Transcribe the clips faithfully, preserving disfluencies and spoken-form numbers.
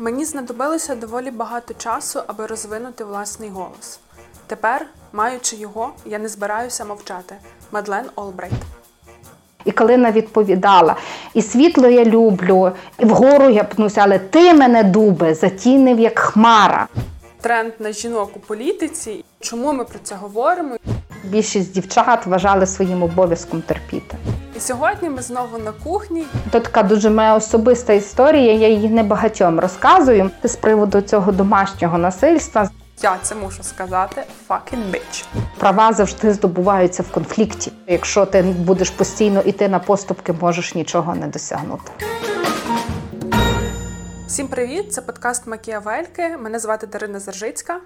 Мені знадобилося доволі багато часу, аби розвинути власний голос. Тепер, маючи його, я не збираюся мовчати. Мадлен Олбрайт. І коли вона відповідала, і світло я люблю, і вгору я пнуся, але ти мене, дубе, затінив як хмара. Тренд на жінок у політиці. Чому ми про це говоримо? Більшість дівчат вважали своїм обов'язком терпіти. І сьогодні ми знову на кухні. Це така дуже моя особиста історія, я її небагатьом розказую. З приводу цього домашнього насильства. Я це мушу сказати fucking bitch. Права завжди здобуваються в конфлікті. Якщо ти будеш постійно йти на поступки, можеш нічого не досягнути. Всім привіт, це подкаст «Макіавельки». Мене звати Дарина Заржицька.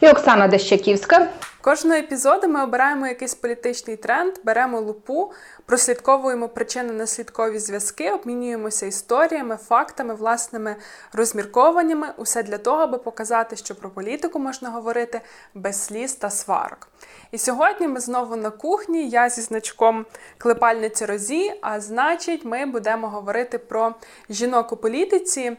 І Оксана Дащаківська. Кожного епізоду ми обираємо якийсь політичний тренд, беремо лупу, прослідковуємо причинно-наслідкові зв'язки, обмінюємося історіями, фактами, власними розміркованнями. Усе для того, аби показати, що про політику можна говорити без сліз та сварок. І сьогодні ми знову на кухні, я зі значком «Клепальниці Розі», а значить ми будемо говорити про жінок у політиці.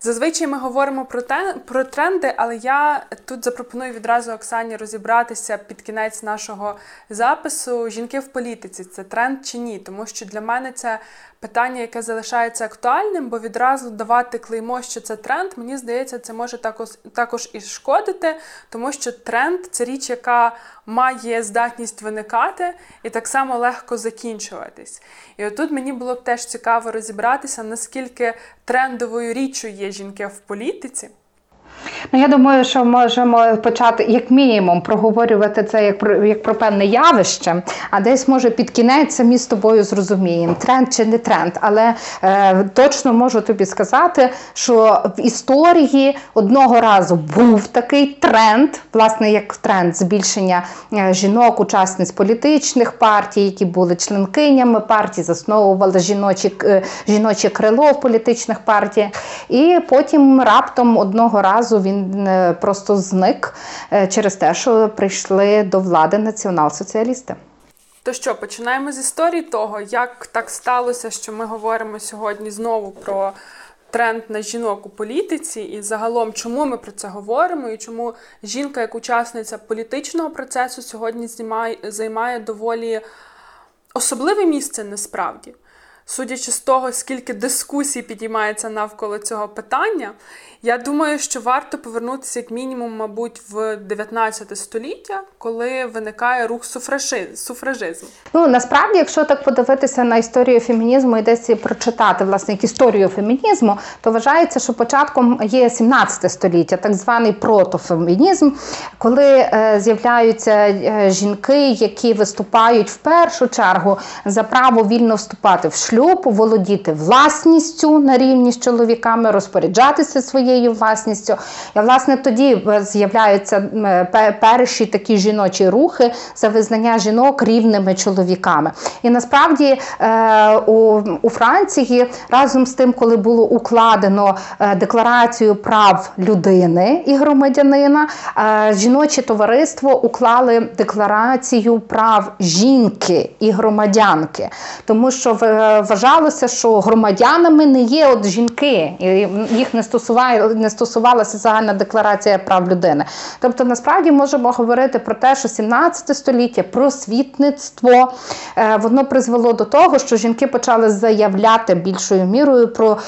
Зазвичай ми говоримо про, те, про тренди, але я тут запропоную відразу Оксані розібратися під кінець нашого запису. Жінки в політиці – це тренд чи ні? Тому що для мене це питання, яке залишається актуальним, бо відразу давати клеймо, що це тренд, мені здається, це може також, також і шкодити, тому що тренд – це річ, яка має здатність виникати і так само легко закінчуватись. І отут мені було б теж цікаво розібратися, наскільки трендовою річчю є жінки в політиці. Ну, я думаю, що можемо почати, як мінімум, проговорювати це як про, як про певне явище, а десь, може, під кінець самі з тобою зрозуміємо, тренд чи не тренд. Але е, точно можу тобі сказати, що в історії одного разу був такий тренд, власне, як тренд збільшення жінок, учасниць політичних партій, які були членкинями партій, засновували жіночі, е, жіноче крило в політичних партіях. І потім раптом одного разу він просто зник через те, що прийшли до влади націонал-соціалісти. То що, починаємо з історії того, як так сталося, що ми говоримо сьогодні знову про тренд на жінок у політиці і загалом, чому ми про це говоримо і чому жінка як учасниця політичного процесу сьогодні займає, займає доволі особливе місце насправді. Судячи з того, скільки дискусій підіймається навколо цього питання, я думаю, що варто повернутися як мінімум, мабуть, в дев'ятнадцяте століття, коли виникає рух суфражизм. Ну, насправді, якщо так подивитися на історію фемінізму і десь прочитати, власне, як історію фемінізму, то вважається, що початком є сімнадцяте століття, так званий протофемінізм, коли е, з'являються жінки, які виступають в першу чергу за право вільно вступати в шлюб, володіти власністю на рівні з чоловіками, розпоряджатися своєю власністю. І, власне, тоді з'являються перші такі жіночі рухи за визнання жінок рівними чоловіками. І, насправді, у Франції разом з тим, коли було укладено декларацію прав людини і громадянина, жіноче товариство уклали декларацію прав жінки і громадянки. Тому що в вважалося, що громадянами не є от жінки, їх не стосувала, не стосувалася загальна декларація прав людини. Тобто, насправді, можемо говорити про те, що сімнадцяте століття, просвітництво, воно призвело до того, що жінки почали заявляти більшою мірою про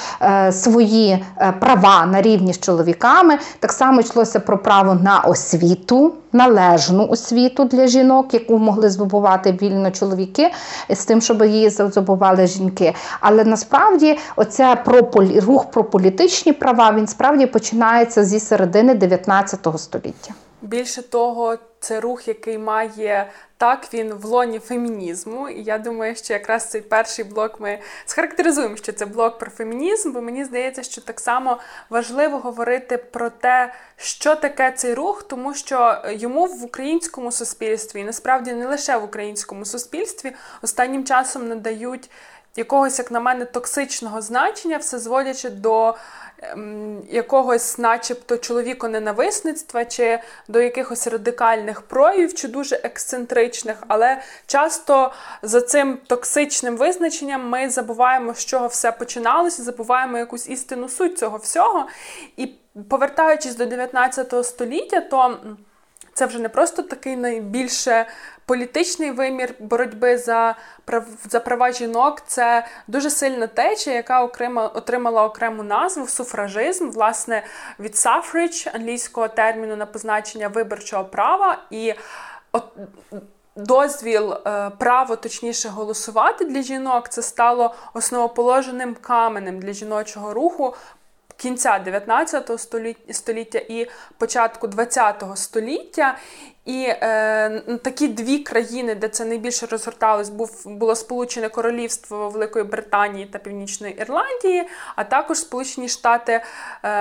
свої права на рівні з чоловіками. Так само йшлося про право на освіту, належну освіту для жінок, яку могли здобувати вільно чоловіки, з тим, щоб її здобували жінки. Але насправді оця прополі... рух про політичні права, він справді починається зі середини дев'ятнадцятого століття. Більше того, це рух, який має, так, він в лоні фемінізму. І я думаю, що якраз цей перший блок ми схарактеризуємо, що це блок про фемінізм, бо мені здається, що так само важливо говорити про те, що таке цей рух, тому що йому в українському суспільстві, і насправді не лише в українському суспільстві, останнім часом надають якогось, як на мене, токсичного значення, все зводячи до якогось начебто чоловіконенависництва чи до якихось радикальних проявів, чи дуже ексцентричних, але часто за цим токсичним визначенням ми забуваємо, з чого все починалося, забуваємо якусь істинну суть цього всього. І повертаючись до дев'ятнадцятого століття, то це вже не просто такий найбільше політичний вимір боротьби за прав, за права жінок. Це дуже сильна течія, яка окрема, отримала окрему назву суфражизм, власне, від suffrage, англійського терміну на позначення виборчого права, і от, дозвіл, право, точніше, голосувати для жінок, це стало основоположеним каменем для жіночого руху кінця дев'ятнадцятого століття і початку двадцятого століття. І е, такі дві країни, де це найбільше розгорталось, був, було Сполучене Королівство Великої Британії та Північної Ірландії, а також Сполучені Штати е,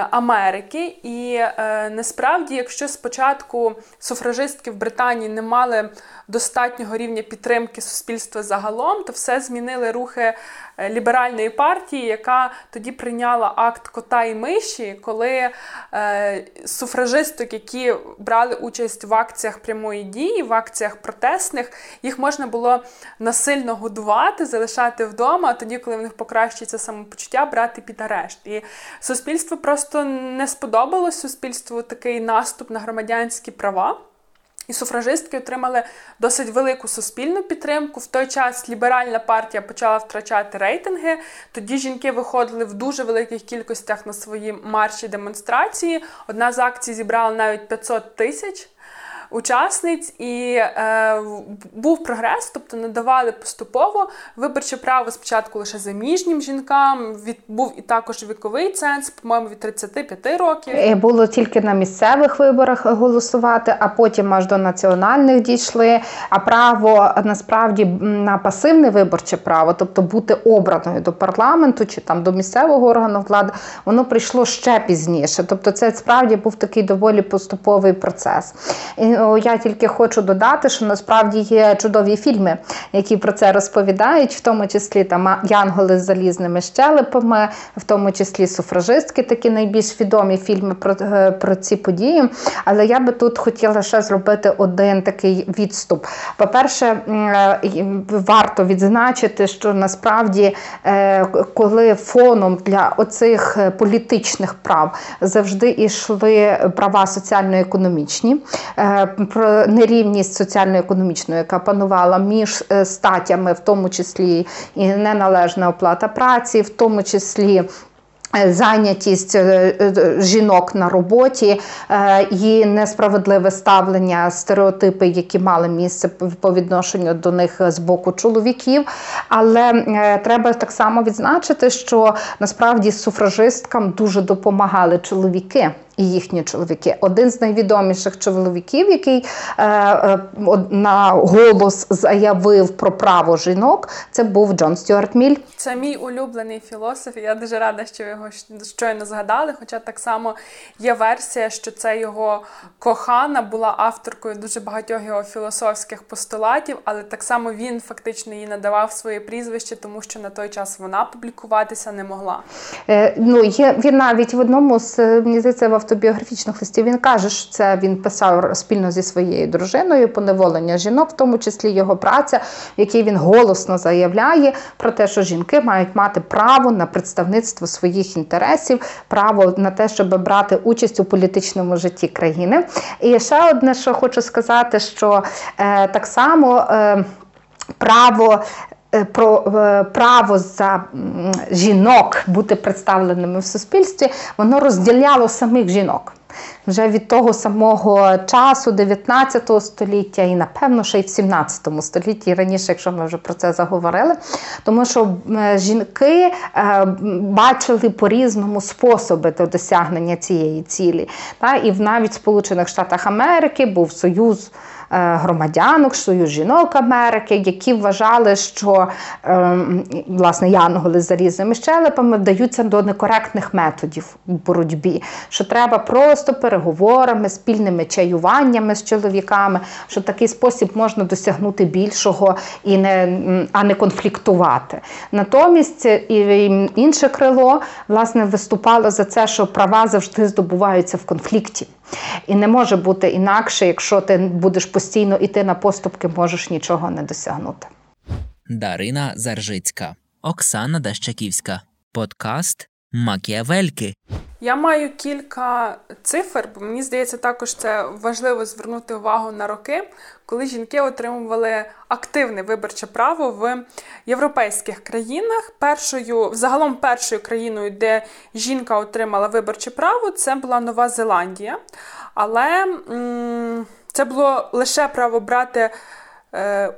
Америки. І е, насправді, якщо спочатку суфражистки в Британії не мали достатнього рівня підтримки суспільства загалом, то все змінили рухи ліберальної партії, яка тоді прийняла акт кота і миші, коли е, суфражисток, які брали участь в акціях прямої дії, в акціях протестних, їх можна було насильно годувати, залишати вдома, а тоді, коли в них покращиться самопочуття, брати під арешт. І суспільству просто не сподобалось, суспільству такий наступ на громадянські права. І суфражистки отримали досить велику суспільну підтримку. В той час ліберальна партія почала втрачати рейтинги. Тоді жінки виходили в дуже великих кількостях на свої марші, демонстрації. Одна з акцій зібрала навіть п'ятсот тисяч учасниць, і е, був прогрес, тобто надавали поступово виборче право спочатку лише заміжнім жінкам, від, був і також віковий ценз, по-моєму, від тридцяти п'яти років. Було тільки на місцевих виборах голосувати, а потім аж до національних дійшли, а право насправді на пасивне виборче право, тобто бути обраною до парламенту чи там до місцевого органу влади, воно прийшло ще пізніше, тобто це справді був такий доволі поступовий процес. Я тільки хочу додати, що насправді є чудові фільми, які про це розповідають, в тому числі там «Янголи з залізними щелепами», в тому числі «Суфражистки», такі найбільш відомі фільми про, про ці події. Але я би тут хотіла ще зробити один такий відступ. По-перше, варто відзначити, що насправді, коли фоном для оцих політичних прав завжди йшли права соціально-економічні, про нерівність соціально-економічну, яка панувала між статтями, в тому числі і неналежна оплата праці, в тому числі зайнятість жінок на роботі і несправедливе ставлення, стереотипи, які мали місце по відношенню до них з боку чоловіків. Але треба так само відзначити, що насправді суфражисткам дуже допомагали чоловіки. І їхні чоловіки. Один з найвідоміших чоловіків, який е, е, на голос заявив про право жінок, це був Джон Стюарт Міль. Це мій улюблений філософ, і я дуже рада, що ви його щойно згадали, хоча так само є версія, що це його кохана була авторкою дуже багатьох його філософських постулатів, але так само він фактично їй надавав своє прізвище, тому що на той час вона публікуватися не могла. Е, ну, є, він навіть в одному з, мені здається, в автобіографічних листів він каже, що це він писав спільно зі своєю дружиною, поневолення жінок, в тому числі його праця, в якій він голосно заявляє про те, що жінки мають мати право на представництво своїх інтересів, право на те, щоб брати участь у політичному житті країни. І ще одне, що хочу сказати, що е, так само е, право Про право за жінок бути представленими в суспільстві, воно розділяло самих жінок. Вже від того самого часу дев'ятнадцятого століття і, напевно, ще й в сімнадцятому столітті, і раніше, якщо ми вже про це заговорили, тому що жінки бачили по-різному способи до досягнення цієї цілі. І навіть в Сполучених Штатах Америки був Союз громадянок, Союз жінок Америки, які вважали, що, власне, янголи з залізними щелепами вдаються до некоректних методів в боротьбі, що треба просто переговорами, спільними чаюваннями з чоловіками, що в такий спосіб можна досягнути більшого, і не, а не конфліктувати. Натомість і інше крило, власне, виступало за це, що права завжди здобуваються в конфлікті. І не може бути інакше, якщо ти будеш постійно іти на поступки, можеш нічого не досягнути. Дарина Заржицька, Оксана Дащаківська. Подкаст «Макіавельки». Я маю кілька цифр, бо мені здається, також це важливо звернути увагу на роки, коли жінки отримували активне виборче право в європейських країнах. Першою, загалом першою країною, де жінка отримала виборче право, це була Нова Зеландія. Але м- це було лише право брати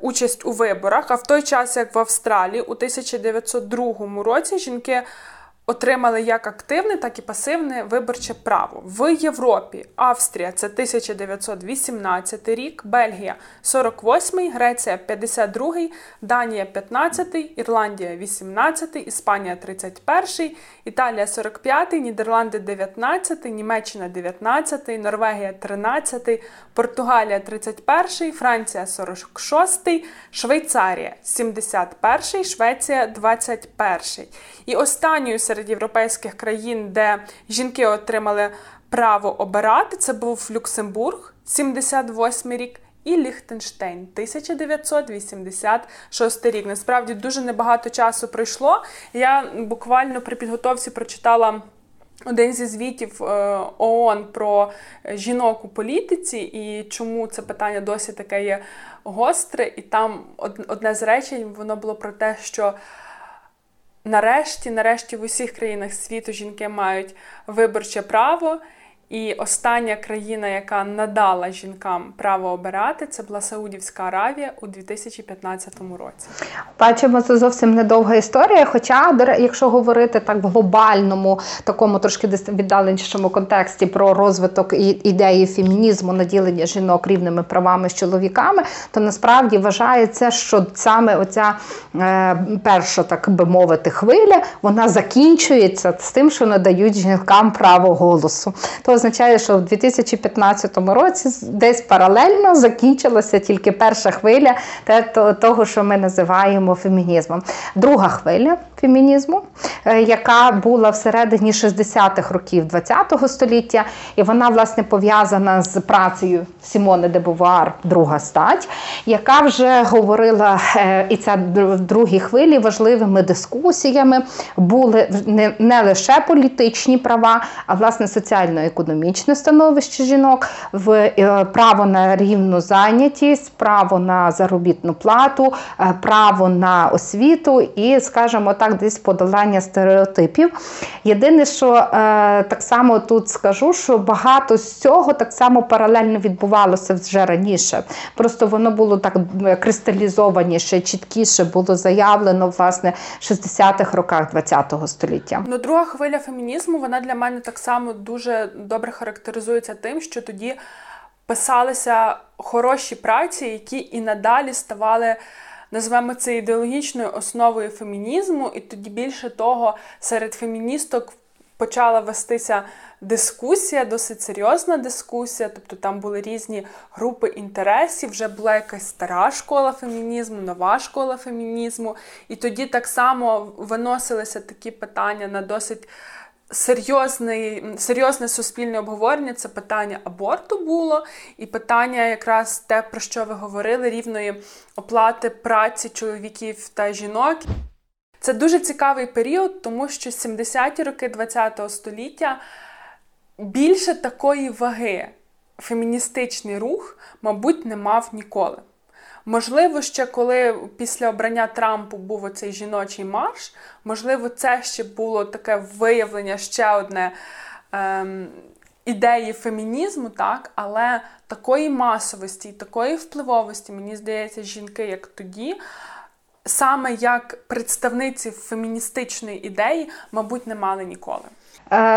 участь у виборах, а в той час, як в Австралії, у тисяча дев'ятсот другому році жінки отримали як активне, так і пасивне виборче право. В Європі Австрія – це тисяча дев'ятсот вісімнадцятий рік, Бельгія – сорок восьмий, Греція – п'ятдесят другий, Данія – п'ятнадцятий, Ірландія – вісімнадцятий, Іспанія – тридцять перший, Італія – сорок п'ятий, Нідерланди – дев'ятнадцятий, Німеччина – дев'ятнадцятий, Норвегія – тринадцятий, Португалія – тридцять перший, Франція – сорок шостий, Швейцарія – сімдесят перший, Швеція – двадцять перший. І останньою серед європейських країн, де жінки отримали право обирати, це був Люксембург, сімдесят восьмий рік, і Ліхтенштейн, тисяча дев'ятсот вісімдесят шостий рік. Насправді, дуже небагато часу пройшло. Я буквально при підготовці прочитала один зі звітів ООН про жінок у політиці і чому це питання досі таке є гостре. І там одне з речень, воно було про те, що Нарешті, нарешті в усіх країнах світу жінки мають виборче право, і остання країна, яка надала жінкам право обирати, це була Саудівська Аравія у дві тисячі п'ятнадцятому році. Бачимо, це зовсім недовга історія, хоча, якщо говорити так в глобальному, такому трошки віддаленішому контексті про розвиток ідеї фемінізму, наділення жінок рівними правами з чоловіками, то насправді вважається, що саме оця перша, так би мовити, хвиля, вона закінчується з тим, що надають жінкам право голосу. То означає, що в дві тисячі п'ятнадцятому році десь паралельно закінчилася тільки перша хвиля того, що ми називаємо фемінізмом. Друга хвиля фемінізму, яка була всередині шістдесятих років ХХ століття, і вона, власне, пов'язана з працею Симони де Бовуар «Друга стать», яка вже говорила, і ця в другій хвилі важливими дискусіями були не лише політичні права, а, власне, соціально-економічне становище жінок, право на рівну зайнятість, право на заробітну плату, право на освіту і, скажімо так, десь подолання стереотипів. Єдине, що е, так само тут скажу, що багато з цього так само паралельно відбувалося вже раніше. Просто воно було так кристалізованіше, чіткіше було заявлено, власне, в шістдесятих роках ХХ століття. Ну, друга хвиля фемінізму, вона для мене так само дуже добре характеризується тим, що тоді писалися хороші праці, які і надалі ставали, називаємо це, ідеологічною основою фемінізму, і тоді більше того, серед феміністок почала вестися дискусія, досить серйозна дискусія, тобто там були різні групи інтересів, вже була якась стара школа фемінізму, нова школа фемінізму, і тоді так само виносилися такі питання на досить серйозне, серйозне суспільне обговорення, це питання аборту було, і питання якраз те, про що ви говорили, рівної оплати праці чоловіків та жінок. Це дуже цікавий період, тому що сімдесяті роки ХХ століття більше такої ваги феміністичний рух, мабуть, не мав ніколи. Можливо, ще коли після обрання Трампу був оцей жіночий марш, можливо, це ще було таке виявлення, ще одне ем, ідеї фемінізму, так? Але такої масовості, такої впливовості, мені здається, жінки, як тоді, саме як представниці феміністичної ідеї, мабуть, не мали ніколи.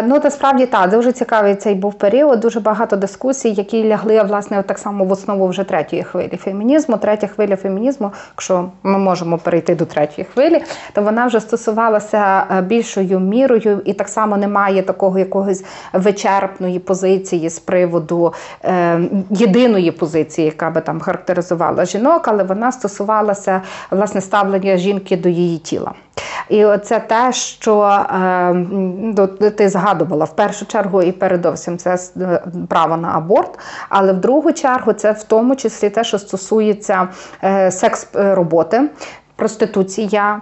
Ну, насправді, так, дуже цікавий цей був період, дуже багато дискусій, які лягли, власне, так само в основу вже третьої хвилі фемінізму. Третя хвиля фемінізму, якщо ми можемо перейти до третьої хвилі, то вона вже стосувалася більшою мірою і так само немає такого якогось вичерпної позиції з приводу е, єдиної позиції, яка би там характеризувала жінок, але вона стосувалася, власне, ставлення жінки до її тіла. І це те, що ти згадувала, в першу чергу і передовсім це право на аборт, але в другу чергу це в тому числі те, що стосується секс-роботи, проституція,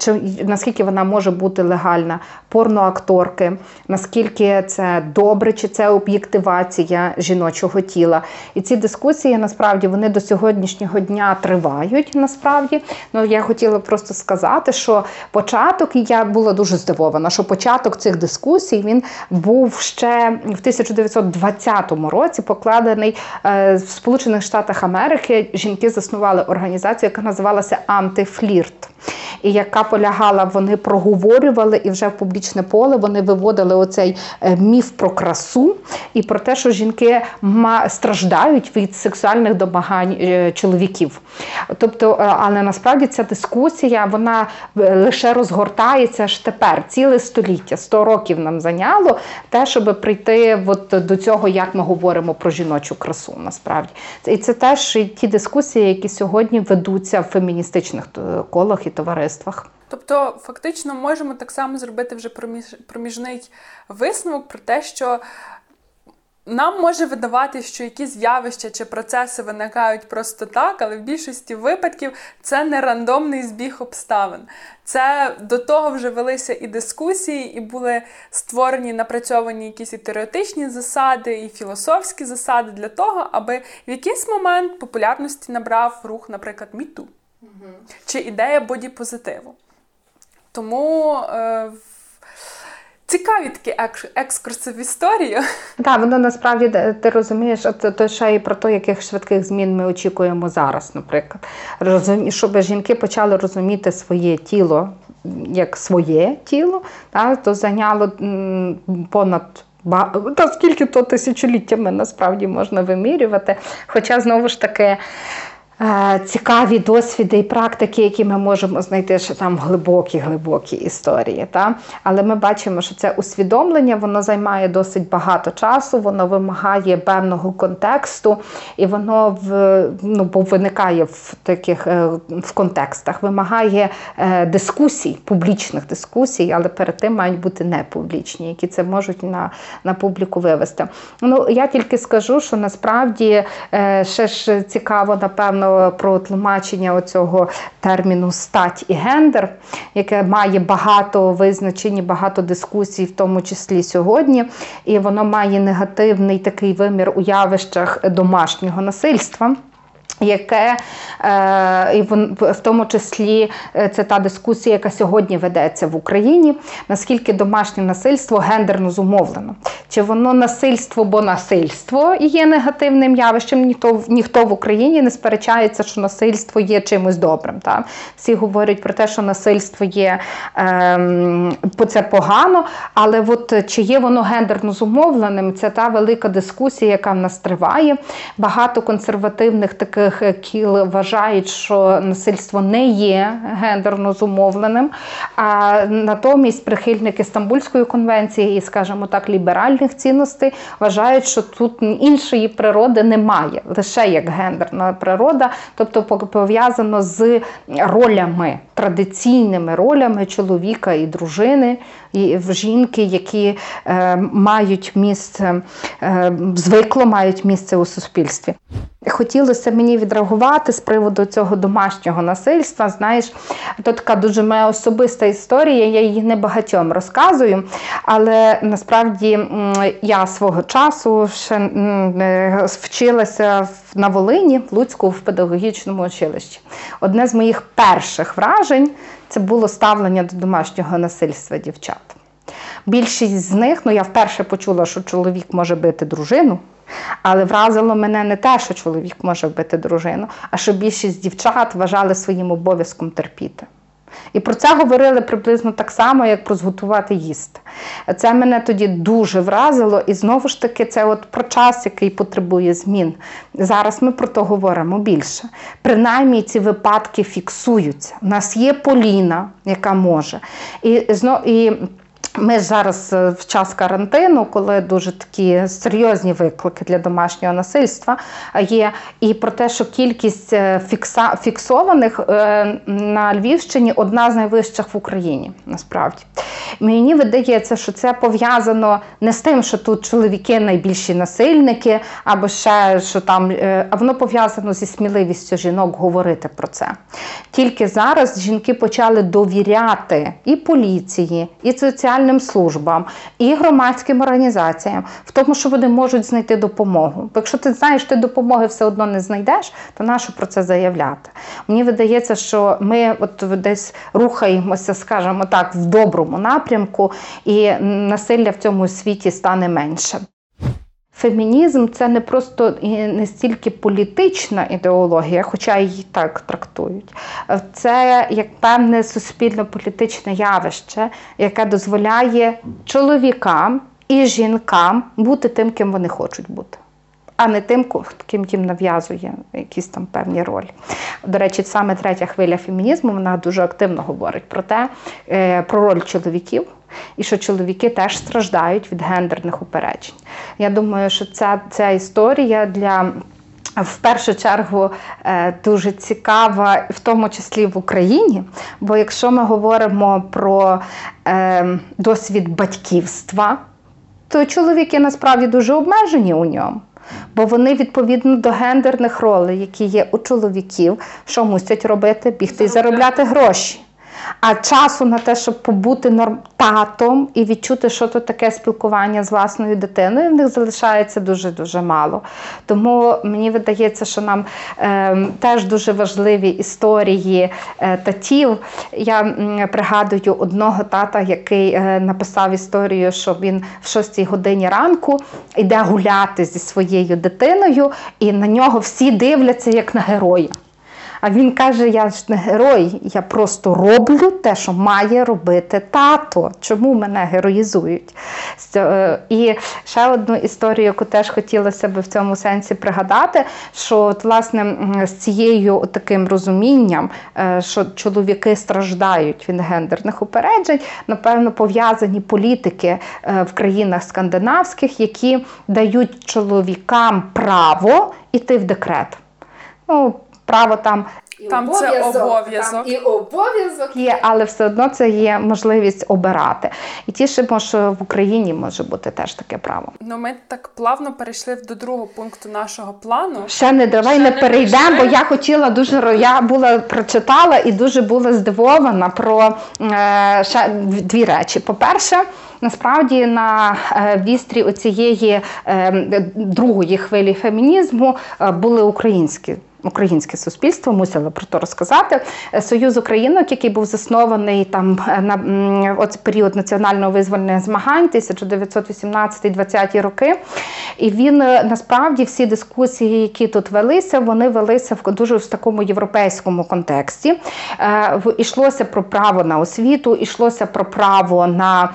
чи наскільки вона може бути легальна, порноакторки, наскільки це добре, чи це об'єктивація жіночого тіла. І ці дискусії, насправді, вони до сьогоднішнього дня тривають, насправді. Ну, я хотіла просто сказати, що початок, і я була дуже здивована, що початок цих дискусій, він був ще в тисяча дев'ятсот двадцятому році покладений в Сполучених Штатах Америки. Жінки заснували організацію, яка називалася «Антифлірт». І яка полягала, вони проговорювали і вже в публічне поле вони виводили оцей міф про красу і про те, що жінки страждають від сексуальних домагань чоловіків. Тобто, але насправді ця дискусія, вона лише розгортається аж тепер, ціле століття, сто років нам зайняло те, щоб прийти от до цього, як ми говоримо про жіночу красу, насправді. І це теж ті дискусії, які сьогодні ведуться в феміністичних колах і товариствах. Тобто, фактично, можемо так само зробити вже проміж, проміжний висновок про те, що нам може видавати, що якісь явища чи процеси виникають просто так, але в більшості випадків це не рандомний збіг обставин. Це до того вже велися і дискусії, і були створені, напрацьовані якісь і теоретичні засади, і філософські засади для того, аби в якийсь момент популярності набрав рух, наприклад, MeToo. Чи ідея боді-позитиву. Тому е, цікаві такі екскурси в історію. Так, воно насправді, ти розумієш, от, то ще і про те, яких швидких змін ми очікуємо зараз, наприклад. Розумі, щоб жінки почали розуміти своє тіло, як своє тіло, та, то зайняло понад... Та скільки то тисячоліттями насправді можна вимірювати. Хоча, знову ж таки, цікаві досвіди і практики, які ми можемо знайти, що там глибокі-глибокі історії. Та? Але ми бачимо, що це усвідомлення, воно займає досить багато часу, воно вимагає певного контексту, і воно в, ну, бо виникає в таких в контекстах, вимагає дискусій, публічних дискусій, але перед тим мають бути непублічні, які це можуть на, на публіку вивести. Ну, я тільки скажу, що насправді ще ж цікаво, напевно, про тлумачення оцього терміну «стать» і «гендер», яке має багато визначень, багато дискусій, в тому числі сьогодні, і воно має негативний такий вимір у явищах домашнього насильства. Яке, в тому числі, це та дискусія, яка сьогодні ведеться в Україні, наскільки домашнє насильство гендерно зумовлено. Чи воно насильство, бо насильство і є негативним явищем, ніхто, ніхто в Україні не сперечається, що насильство є чимось добрим. Та? Всі говорять про те, що насильство є, ем, це погано, але от, чи є воно гендерно зумовленим, це та велика дискусія, яка в нас триває. Багато консервативних таких кіл вважають, що насильство не є гендерно зумовленим, а натомість прихильники Стамбульської конвенції і, скажімо так, ліберальних цінностей вважають, що тут іншої природи немає, лише як гендерна природа, тобто пов'язано з ролями, традиційними ролями чоловіка і дружини, і жінки, які е, мають місце, е, звикло мають місце у суспільстві. Хотілося мені відреагувати з приводу цього домашнього насильства. Знаєш, то така дуже моя особиста історія, я її не багатьом розказую, але насправді я свого часу ще вчилася на Волині, в Луцьку, в педагогічному училищі. Одне з моїх перших вражень – це було ставлення до домашнього насильства дівчат. Більшість з них, ну я вперше почула, що чоловік може бити дружину, але вразило мене не те, що чоловік може вбити дружину, а що більшість дівчат вважали своїм обов'язком терпіти. І про це говорили приблизно так само, як про зготувати їсти. Це мене тоді дуже вразило. І знову ж таки, це от про час, який потребує змін. Зараз ми про то говоримо більше. Принаймні ці випадки фіксуються. У нас є Поліна, яка може. І знову... І... Ми зараз в час карантину, коли дуже такі серйозні виклики для домашнього насильства є, і про те, що кількість фікса, фіксованих на Львівщині одна з найвищих в Україні, насправді. Мені видається, що це пов'язано не з тим, що тут чоловіки найбільші насильники, або ще, що там, а воно пов'язано зі сміливістю жінок говорити про це. Тільки зараз жінки почали довіряти і поліції, і соціальній службам, і громадським організаціям, в тому, що вони можуть знайти допомогу. Бо якщо ти знаєш, ти допомоги все одно не знайдеш, то нащо про це заявляти? Мені видається, що ми от десь рухаємося, скажімо так, в доброму напрямку, і насилля в цьому світі стане менше. Фемінізм – це не просто і не стільки політична ідеологія, хоча її так трактують. Це як певне суспільно-політичне явище, яке дозволяє чоловікам і жінкам бути тим, ким вони хочуть бути, а не тим, ким їм нав'язує якісь там певні ролі. До речі, саме третя хвиля фемінізму, вона дуже активно говорить про те, про роль чоловіків, і що чоловіки теж страждають від гендерних упереджень. Я думаю, що ця, ця історія для, в першу чергу, дуже цікава, в тому числі в Україні, бо якщо ми говоримо про е, досвід батьківства, то чоловіки насправді дуже обмежені у ньому. Бо вони, відповідно до гендерних ролей, які є у чоловіків, що мусять робити? Бігти і заробляти гроші. А часу на те, щоб побути норм... татом і відчути, що то таке спілкування з власною дитиною, в них залишається дуже-дуже мало. Тому мені видається, що нам е, теж дуже важливі історії е, татів. Я е, пригадую одного тата, який е, написав історію, що він в шостій годині ранку йде гуляти зі своєю дитиною, і на нього всі дивляться як на героя. А він каже, я ж не герой, я просто роблю те, що має робити тато. Чому мене героїзують? І ще одну історію, яку теж хотілося б в цьому сенсі пригадати, що, от, власне, з цією таким розумінням, що чоловіки страждають від гендерних упереджень, напевно, пов'язані політики в країнах скандинавських, які дають чоловікам право йти в декрет. Ну, право там і там обов'язок, це обов'язок. Там і обов'язок є, але все одно це є можливість обирати. І тішимо, що в Україні може бути теж таке право. Ну ми так плавно перейшли до другого пункту нашого плану. Ще не давай Ще не, не перейдемо, бо я хотіла дуже, я була прочитала і дуже була здивована про е, ще дві речі. По-перше, насправді на вістрі оцієї е, другої хвилі фемінізму е, були українські. Українське суспільство, мусила про то розказати. Союз Українок, який був заснований там на от період національного визвольних змагань, тисяча дев'ятсот вісімнадцятий - двадцятий роки. І він, насправді, всі дискусії, які тут велися, вони велися в дуже в такому європейському контексті. Ішлося про право на освіту, ішлося про право на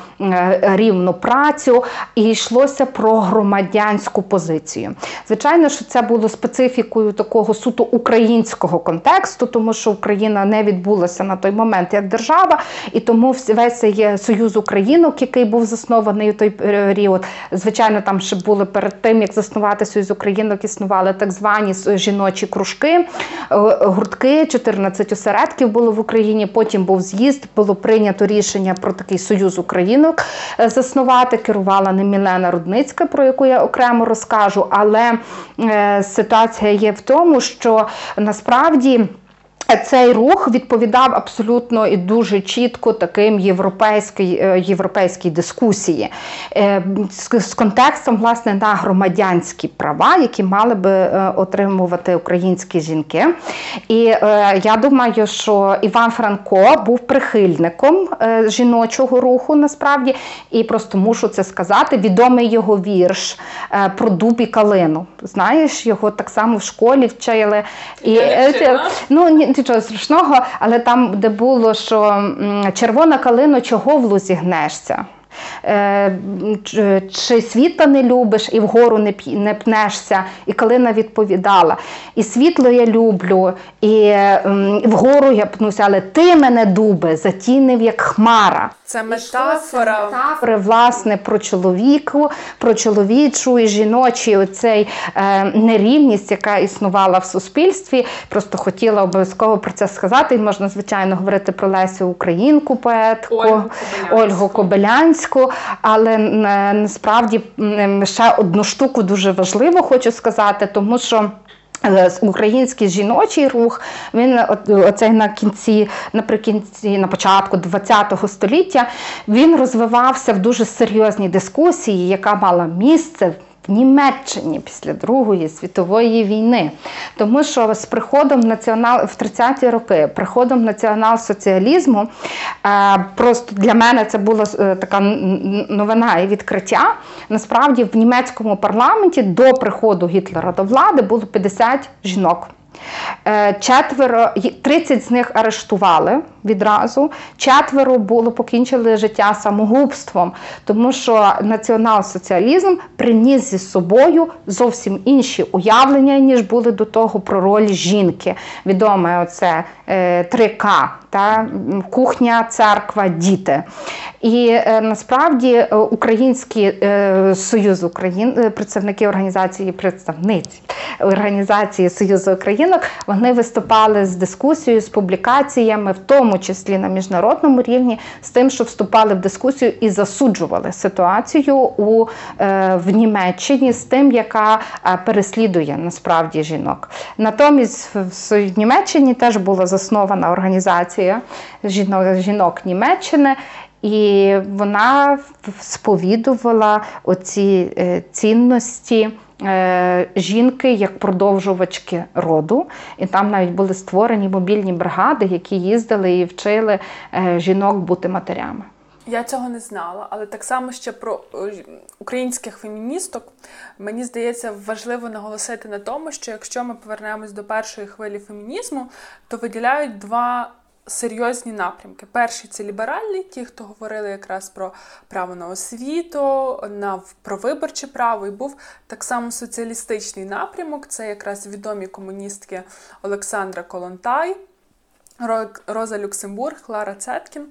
рівну працю, і йшлося про громадянську позицію. Звичайно, що це було специфікою такого суто українського контексту, тому що Україна не відбулася на той момент як держава, і тому весь цей Союз Українок, який був заснований у той період, звичайно, там ще були перед тим, як заснувати Союз Українок, існували так звані жіночі кружки, гуртки, чотирнадцять осередків було в Україні, потім був з'їзд, було прийнято рішення про такий Союз Українок заснувати, керувала не Мілена Рудницька, про яку я окремо розкажу, але ситуація є в тому, що що насправді цей рух відповідав абсолютно і дуже чітко таким європейській, європейській дискусії з, з контекстом, власне, на громадянські права, які мали би отримувати українські жінки. І е, я думаю, що Іван Франко був прихильником е, жіночого руху, насправді, і просто мушу це сказати, відомий його вірш е, про дуб і калину. Знаєш, його так само в школі вчили. І, е, е, ну, нічого страшного, але там, де було, що червона калино, чого в лузі гнешся? Чи світла не любиш і вгору не, не пнешся? І калина відповідала: і світло я люблю, і, і вгору я пнуся, але ти мене, дубе, затінив як хмара. Це метафора. Це метафори, власне, про чоловіку, про чоловічу і жіночі оцей е, нерівність, яка існувала в суспільстві. Просто хотіла обов'язково про це сказати. І можна, звичайно, говорити про Лесю Українку, поетку, Ольгу Кобилянську. Ольгу Кобилянську. Але насправді ще одну штуку дуже важливо хочу сказати, тому що український жіночий рух, він оцей на кінці, наприкінці, на початку ХХ століття, він розвивався в дуже серйозній дискусії, яка мала місце в Німеччині після Другої світової війни. Тому що з приходом націонал... в тридцяті роки, приходом націонал-соціалізму, просто для мене це була така новина і відкриття. Насправді в німецькому парламенті до приходу Гітлера до влади було п'ятдесят жінок. Четверо, тридцять з них арештували відразу, четверо було, покінчили життя самогубством, тому що націонал-соціалізм приніс зі собою зовсім інші уявлення, ніж були до того про роль жінки. Відоме оце три К, та кухня, церква, діти. І насправді український Союз Україн, представники організації представниць організації Союзу Українок, вони виступали з дискусією, з публікаціями, в тому числі на міжнародному рівні, з тим, що вступали в дискусію і засуджували ситуацію у, в Німеччині з тим, яка переслідує насправді жінок. Натомість в Німеччині теж була заснована організація жінок, жінок Німеччини, і вона сповідувала оці цінності жінки як продовжувачки роду. І там навіть були створені мобільні бригади, які їздили і вчили жінок бути матерями. Я цього не знала, але так само ще про українських феміністок. Мені здається, важливо наголосити на тому, що якщо ми повернемось до першої хвилі фемінізму, то виділяють два серйозні напрямки. Перший – це ліберальний, ті, хто говорили якраз про право на освіту, на, про виборче право, і був так само соціалістичний напрямок, це якраз відомі комуністки Олександра Колонтай, Роза Люксембург, Клара Цеткін,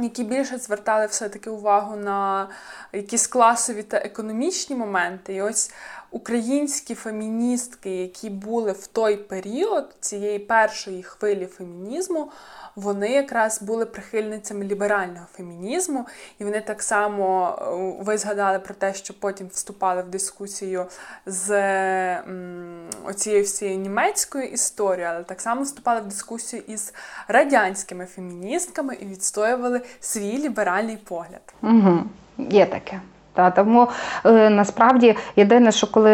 які більше звертали все-таки увагу на якісь класові та економічні моменти. І ось українські феміністки, які були в той період цієї першої хвилі фемінізму, вони якраз були прихильницями ліберального фемінізму. І вони так само, ви згадали про те, що потім вступали в дискусію з оцією всією німецькою історією, але так само вступали в дискусію із радянськими феміністками і відстоювали свій ліберальний погляд. Угу. Є таке. Та, тому насправді єдине, що коли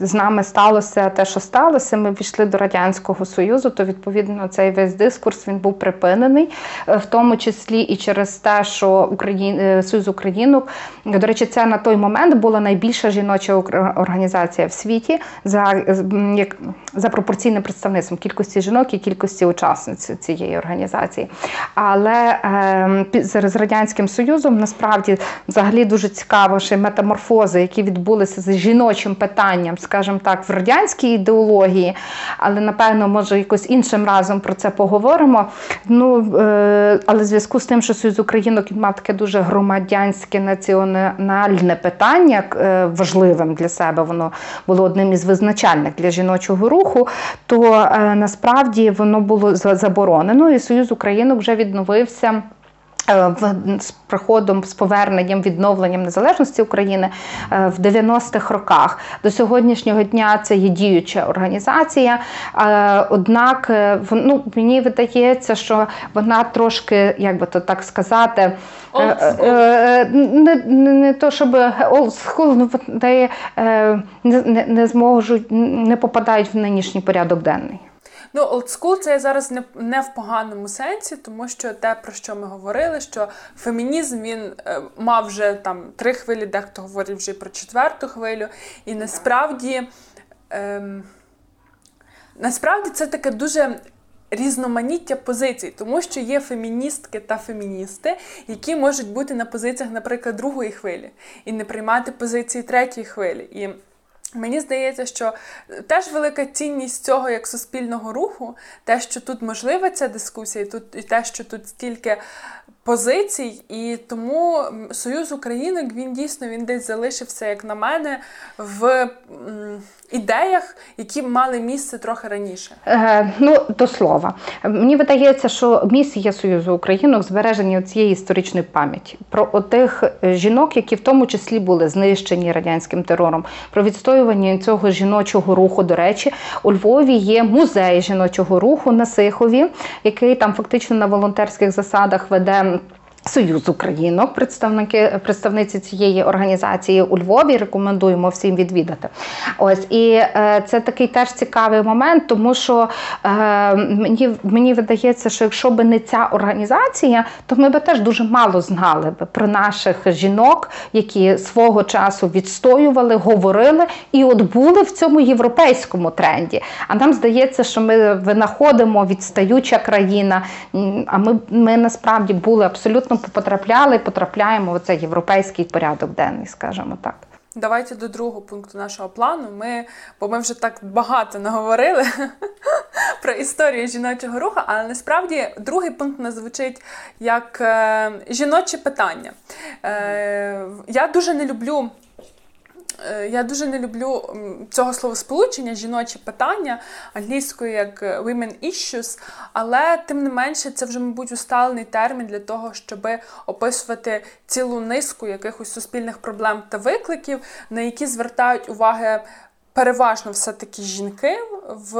з нами сталося те, що сталося, ми війшли до Радянського Союзу, то відповідно цей весь дискурс він був припинений, в тому числі і через те, що Україн... Союз Українок, до речі, це на той момент була найбільша жіноча організація в світі за, як... за пропорційним представництвом кількості жінок і кількості учасниць цієї організації. Але е... з Радянським Союзом насправді взагалі дуже цікаво, що метаморфози, які відбулися з жіночим питанням, скажімо так, в радянській ідеології, але, напевно, може, якось іншим разом про це поговоримо. Ну, е- але в зв'язку з тим, що Союз Українок мав таке дуже громадянське національне питання, е- важливим для себе, воно було одним із визначальних для жіночого руху, то е- насправді воно було заборонено, і Союз Українок вже відновився з приходом, з поверненням, відновленням незалежності України в дев'яностих роках. До сьогоднішнього дня це є діюча організація, однак, ну, мені видається, що вона трошки, як би то так сказати, не, не то, щоб олдскул, але не, не зможуть, не попадають в нинішній порядок денний. Ну, олдскул це зараз не, не в поганому сенсі, тому що те, про що ми говорили, що фемінізм, він е, мав вже там три хвилі, дехто говорив вже про четверту хвилю, і насправді... Е, Насправді це таке дуже різноманіття позицій, тому що є феміністки та феміністи, які можуть бути на позиціях, наприклад, другої хвилі, і не приймати позиції третьої хвилі. І мені здається, що теж велика цінність цього як суспільного руху, те, що тут можлива ця дискусія, і, тут, і те, що тут стільки позицій, і тому Союз Українок, він дійсно, він десь залишився, як на мене, в ідеях, які мали місце трохи раніше. Е, ну, до слова. Мені видається, що місія Союзу Українок – збереження цієї історичної пам'яті. Про тих жінок, які в тому числі були знищені радянським терором, про відстоювання цього жіночого руху. До речі, у Львові є музей жіночого руху на Сихові, який там фактично на волонтерських засадах веде Союз Українок, представники, представниці цієї організації у Львові, рекомендуємо всім відвідати. Ось, і е, це такий теж цікавий момент, тому що е, мені, мені видається, що якщо б не ця організація, то ми б теж дуже мало знали б про наших жінок, які свого часу відстоювали, говорили і от були в цьому європейському тренді. А нам здається, що ми винаходимо відстаюча країна, а ми, ми насправді були абсолютно потрапляли, потрапляємо в цей європейський порядок денний, скажімо так. Давайте до другого пункту нашого плану. Ми, бо ми вже так багато наговорили про історію жіночого руху, але насправді другий пункт у нас звучить як е, жіночі питання. Е, я дуже не люблю Я дуже не люблю цього словосполучення «жіночі питання», англійською як «women issues», але тим не менше це вже, мабуть, усталений термін для того, щоб описувати цілу низку якихось суспільних проблем та викликів, на які звертають уваги переважно все-таки жінки в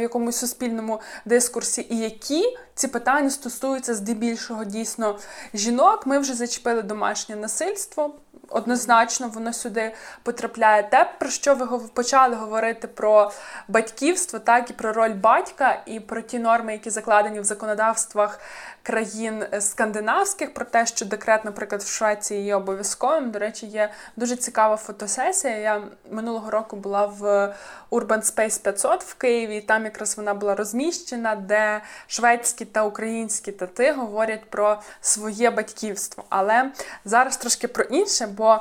якомусь суспільному дискурсі, і які ці питання стосуються здебільшого дійсно жінок. Ми вже зачепили домашнє насильство. Однозначно воно сюди потрапляє. Те, про що ви почали говорити, про батьківство, так, і про роль батька, і про ті норми, які закладені в законодавствах країн скандинавських, про те, що декрет, наприклад, в Швеції є обов'язковим. До речі, є дуже цікава фотосесія. Я минулого року була в Urban Space п'ятсот в Києві, і там якраз вона була розміщена, де шведські та українські тати говорять про своє батьківство. Але зараз трошки про інше, бо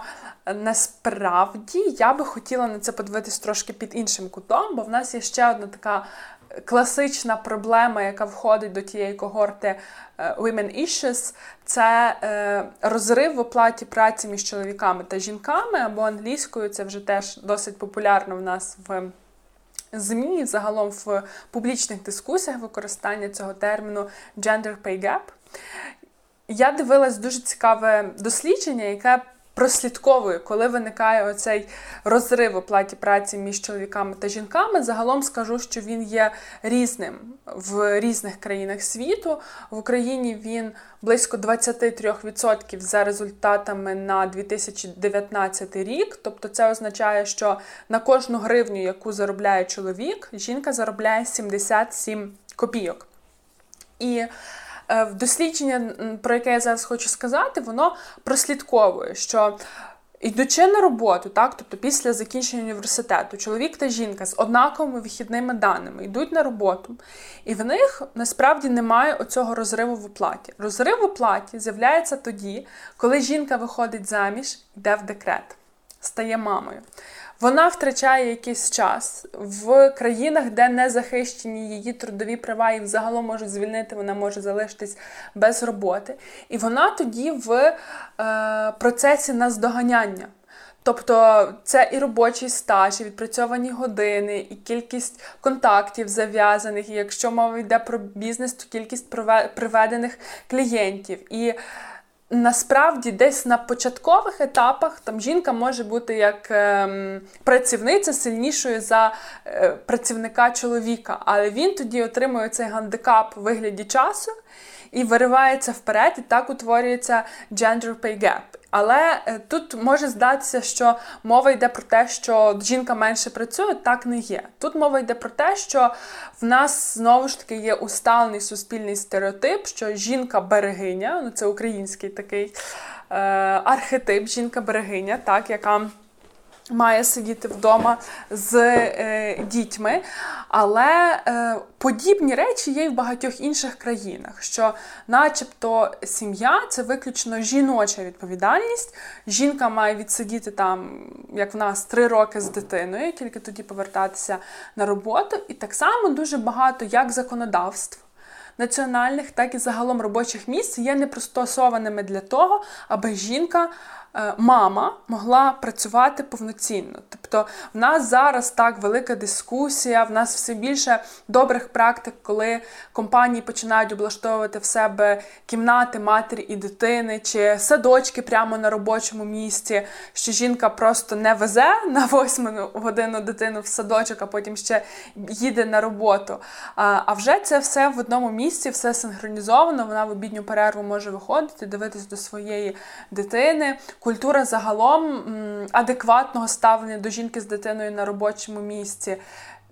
насправді я би хотіла на це подивитись трошки під іншим кутом, бо в нас є ще одна така класична проблема, яка входить до тієї когорти «women issues», це е, розрив в оплаті праці між чоловіками та жінками, або англійською, це вже теж досить популярно в нас в ЗМІ, загалом в публічних дискусіях використання цього терміну «gender pay gap». Я дивилась дуже цікаве дослідження, яке прослідковує, коли виникає оцей розрив в оплаті праці між чоловіками та жінками. Загалом скажу, що він є різним в різних країнах світу. В Україні він близько двадцять три відсотки за результатами на дві тисячі дев'ятнадцятий рік. Тобто це означає, що на кожну гривню, яку заробляє чоловік, жінка заробляє сімдесят сім копійок. І дослідження, про яке я зараз хочу сказати, воно прослідковує, що йдучи на роботу, так, тобто після закінчення університету, чоловік та жінка з однаковими вихідними даними йдуть на роботу, і в них насправді немає оцього розриву в оплаті. Розрив в оплаті з'являється тоді, коли жінка виходить заміж, йде в декрет, стає мамою. Вона втрачає якийсь час в країнах, де не захищені її трудові права і взагалом можуть звільнити, вона може залишитись без роботи. І вона тоді в е, процесі наздоганяння. Тобто це і робочий стаж, і відпрацьовані години, і кількість контактів зав'язаних, і якщо мова йде про бізнес, то кількість приведених клієнтів. І насправді, десь на початкових етапах там жінка може бути як е, працівниця сильнішою за е, працівника чоловіка, але він тоді отримує цей гандикап у вигляді часу і виривається вперед, і так утворюється gender pay gap. Але е, тут може здатися, що мова йде про те, що жінка менше працює, так не є. Тут мова йде про те, що в нас знову ж таки є усталений суспільний стереотип, що жінка-берегиня, ну це український такий е, архетип, жінка-берегиня, так, яка має сидіти вдома з е, дітьми, але е, подібні речі є й в багатьох інших країнах, що начебто сім'я – це виключно жіноча відповідальність, жінка має відсидіти там, як в нас, три роки з дитиною, тільки тоді повертатися на роботу, і так само дуже багато як законодавств національних, так і загалом робочих місць є непристосованими для того, аби жінка, мама, могла працювати повноцінно. Тобто в нас зараз так велика дискусія, в нас все більше добрих практик, коли компанії починають облаштовувати в себе кімнати матері і дитини, чи садочки прямо на робочому місці, що жінка просто не везе на восьму годину дитину в садочок, а потім ще їде на роботу. А вже це все в одному місці, все синхронізовано, вона в обідню перерву може виходити, дивитись до своєї дитини. Культура загалом адекватного ставлення до жінки з дитиною на робочому місці.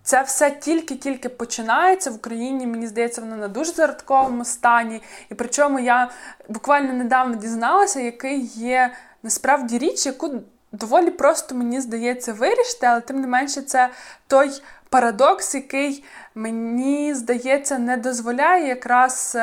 Це все тільки-тільки починається в Україні, мені здається, воно на дуже зародковому стані. І причому я буквально недавно дізналася, який є насправді річ, яку доволі просто, мені здається, вирішити, але тим не менше це той парадокс, який, мені здається, не дозволяє якраз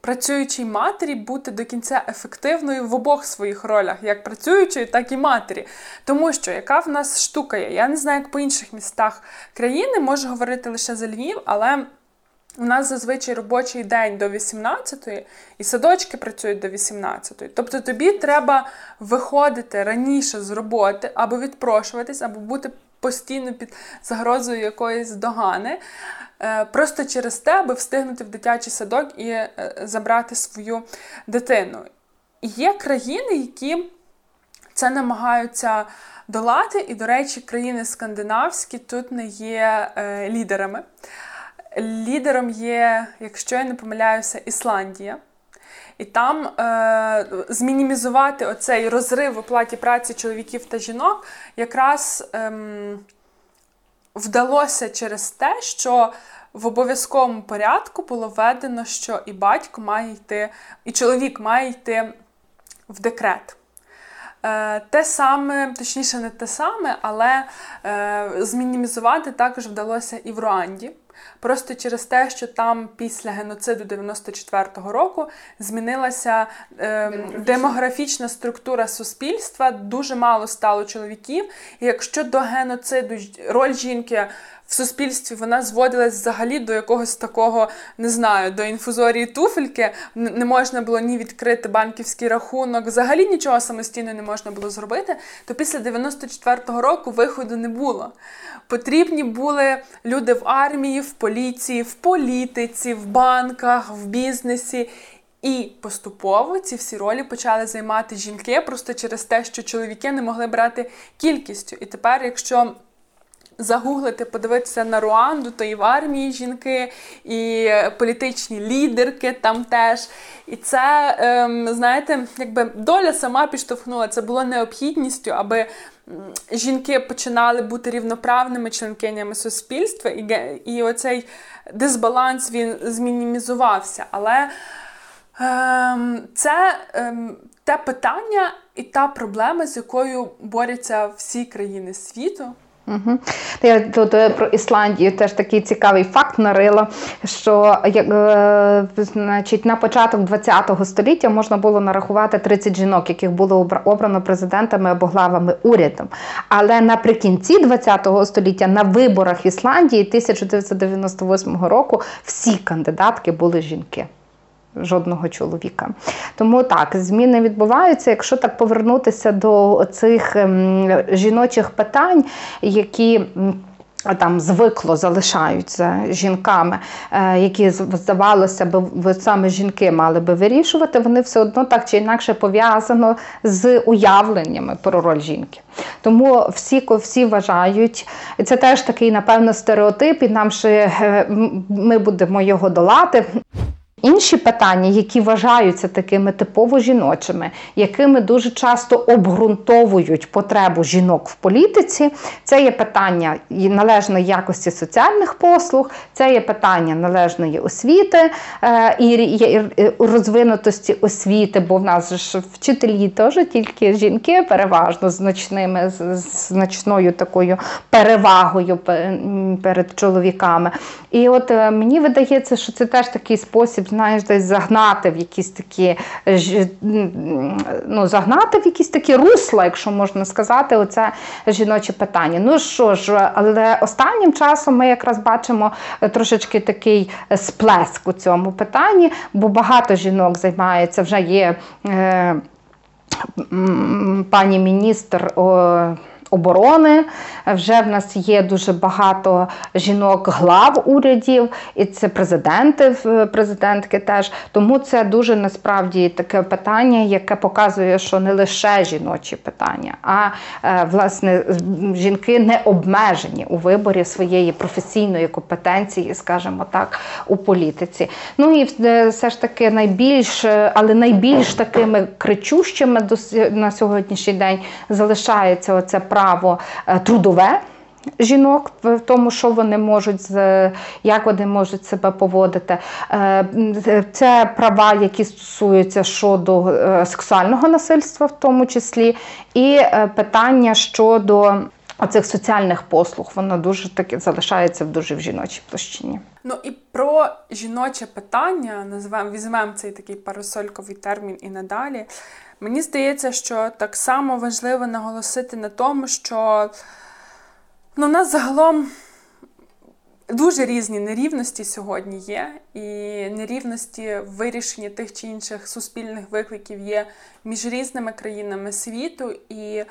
працюючій матері бути до кінця ефективною в обох своїх ролях, як працюючої, так і матері. Тому що, яка в нас штука є? Я не знаю, як по інших містах країни, можу говорити лише за Львів, але у нас зазвичай робочий день до вісімнадцятої, і садочки працюють до вісімнадцятої. Тобто тобі треба виходити раніше з роботи, або відпрошуватись, або бути постійно під загрозою якоїсь догани, просто через те, аби встигнути в дитячий садок і забрати свою дитину. Є країни, які це намагаються долати, і, до речі, країни скандинавські тут не є лідерами. Лідером є, якщо я не помиляюся, Ісландія. І там е- змінімізувати оцей розрив в оплаті праці чоловіків та жінок якраз е- вдалося через те, що в обов'язковому порядку було введено, що і батько має йти, і чоловік має йти в декрет. Те саме, точніше не те саме, але е, змінімізувати також вдалося і в Руанді. Просто через те, що там після геноциду дев'яносто четвертого року змінилася е, демографічна структура суспільства, дуже мало стало чоловіків. І якщо до геноциду роль жінки в суспільстві вона зводилась взагалі до якогось такого, не знаю, до інфузорії туфельки, не можна було ні відкрити банківський рахунок, взагалі нічого самостійно не можна було зробити, то після дев'яносто четвертого року виходу не було. Потрібні були люди в армії, в поліції, в політиці, в банках, в бізнесі. І поступово ці всі ролі почали займати жінки просто через те, що чоловіки не могли брати кількістю. І тепер, якщо загуглити, подивитися на Руанду, то і в армії жінки, і політичні лідерки там теж. І це, ем, знаєте, якби доля сама підштовхнула. Це було необхідністю, аби жінки починали бути рівноправними членкинями суспільства, і, і оцей дисбаланс, він змінімізувався. Але ем, це ем, те питання і та проблема, з якою борються всі країни світу. Угу. Я тут про Ісландію теж такий цікавий факт нарила, що як, значить, на початок ХХ століття можна було нарахувати тридцять жінок, яких було обрано президентами або главами уряду. Але наприкінці ХХ століття на виборах в Ісландії тисяча дев'ятсот дев'яносто восьмого року всі кандидатки були жінки. Жодного чоловіка. Тому так, зміни відбуваються. Якщо так повернутися до цих жіночих питань, які там звикло залишаються жінками, які, здавалося б, саме жінки мали би вирішувати, вони все одно так чи інакше пов'язано з уявленнями про роль жінки. Тому всі, всі вважають, і це теж такий, напевно, стереотип, і нам ще ми будемо його долати. Інші питання, які вважаються такими типово жіночими, якими дуже часто обґрунтовують потребу жінок в політиці, це є питання належної якості соціальних послуг, це є питання належної освіти і розвинутості освіти, бо в нас ж вчителі теж тільки жінки переважно з значними, з значною такою перевагою перед чоловіками. І от мені видається, що це теж такий спосіб, знаєш, десь загнати в якісь такі, ну, загнати в якісь такі русла, якщо можна сказати, оце жіноче питання. Ну що ж, але останнім часом ми якраз бачимо трошечки такий сплеск у цьому питанні, бо багато жінок займається, вже є е, пані міністр е, оборони, вже в нас є дуже багато жінок глав урядів, і це президенти, президентки теж. Тому це дуже насправді таке питання, яке показує, що не лише жіночі питання, а власне жінки не обмежені у виборі своєї професійної компетенції, скажімо так, у політиці. Ну і все ж таки найбільш, але найбільш такими кричущими на сьогоднішній день залишається оце право право трудове жінок в тому, що вони можуть, як вони можуть себе поводити. Це права, які стосуються щодо сексуального насильства в тому числі, і питання щодо оцих соціальних послуг. Воно дуже таки залишається в дуже в жіночій площині. Ну і про жіноче питання, називаємо, візьмемо цей такий парасольковий термін і надалі. Мені здається, що так само важливо наголосити на тому, що ну, в нас загалом дуже різні нерівності сьогодні є, і нерівності в вирішенні тих чи інших суспільних викликів є між різними країнами світу. І,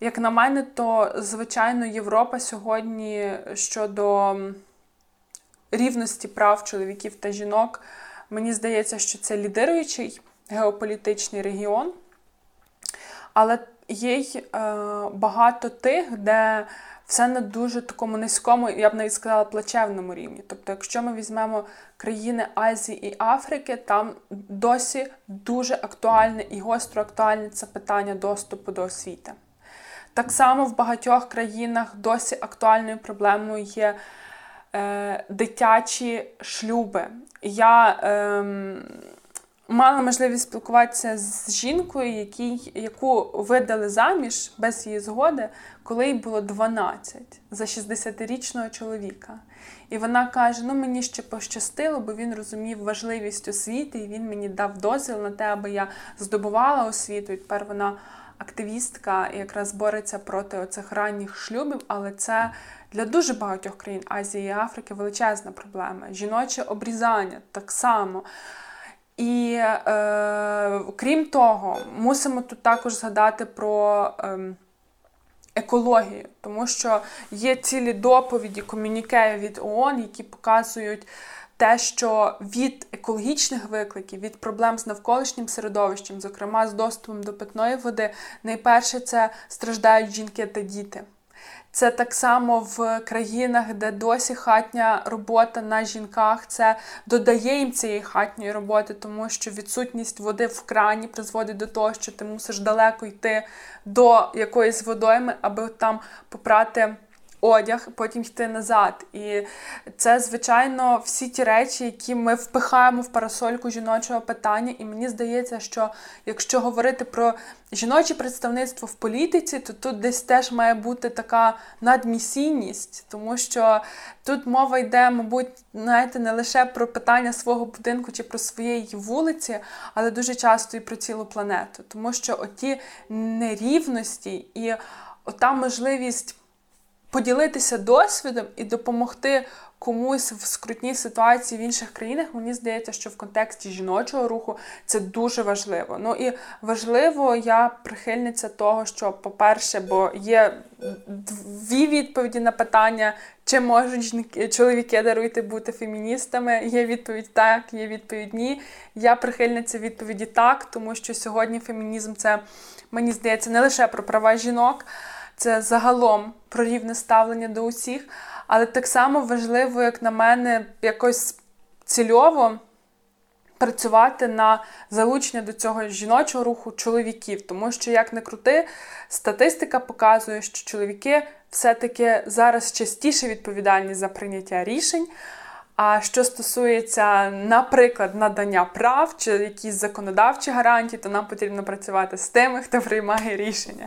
як на мене, то, звичайно, Європа сьогодні щодо рівності прав чоловіків та жінок, мені здається, що це лідируючий геополітичний регіон, але є й е, багато тих, де все на дуже такому низькому, я б навіть сказала, плачевному рівні. Тобто, якщо ми візьмемо країни Азії і Африки, там досі дуже актуальне і гостро актуальне це питання доступу до освіти. Так само в багатьох країнах досі актуальною проблемою є е, дитячі шлюби. Я... Е, Мала можливість спілкуватися з жінкою, якій, яку видали заміж без її згоди, коли їй було дванадцять, за шістдесятирічного чоловіка. І вона каже, ну мені ще пощастило, бо він розумів важливість освіти, і він мені дав дозвіл на те, аби я здобувала освіту. І тепер вона активістка і якраз бореться проти оцих ранніх шлюбів, але це для дуже багатьох країн Азії і Африки величезна проблема. Жіноче обрізання так само. І, е, крім того, мусимо тут також згадати про е, екологію, тому що є цілі доповіді, комюніке від ООН, які показують те, що від екологічних викликів, від проблем з навколишнім середовищем, зокрема з доступом до питної води, найперше це страждають жінки та діти. Це так само в країнах, де досі хатня робота на жінках, це додає їм цієї хатньої роботи, тому що відсутність води в крані призводить до того, що ти мусиш далеко йти до якоїсь водойми, аби там попрати одяг, потім йти назад. І це, звичайно, всі ті речі, які ми впихаємо в парасольку жіночого питання. І мені здається, що якщо говорити про жіноче представництво в політиці, то тут десь теж має бути така надмісійність, тому що тут мова йде, мабуть, знаєте, не лише про питання свого будинку чи про своєї вулиці, але дуже часто і про цілу планету. Тому що оті нерівності і ота можливість поділитися досвідом і допомогти комусь в скрутній ситуації в інших країнах, мені здається, що в контексті жіночого руху це дуже важливо. Ну і важливо, я прихильниця того, що, по-перше, бо є дві відповіді на питання, чи можуть жінки, чоловіки даруйте бути феміністами, є відповідь так, є відповідь ні. Я прихильниця відповіді так, тому що сьогодні фемінізм – це, мені здається, не лише про права жінок, це загалом про рівне ставлення до усіх, але так само важливо, як на мене, якось цільово працювати на залучення до цього жіночого руху чоловіків. Тому що, як не крути, статистика показує, що чоловіки все-таки зараз частіше відповідальні за прийняття рішень. А що стосується, наприклад, надання прав чи якісь законодавчі гарантії, то нам потрібно працювати з тими, хто приймає рішення.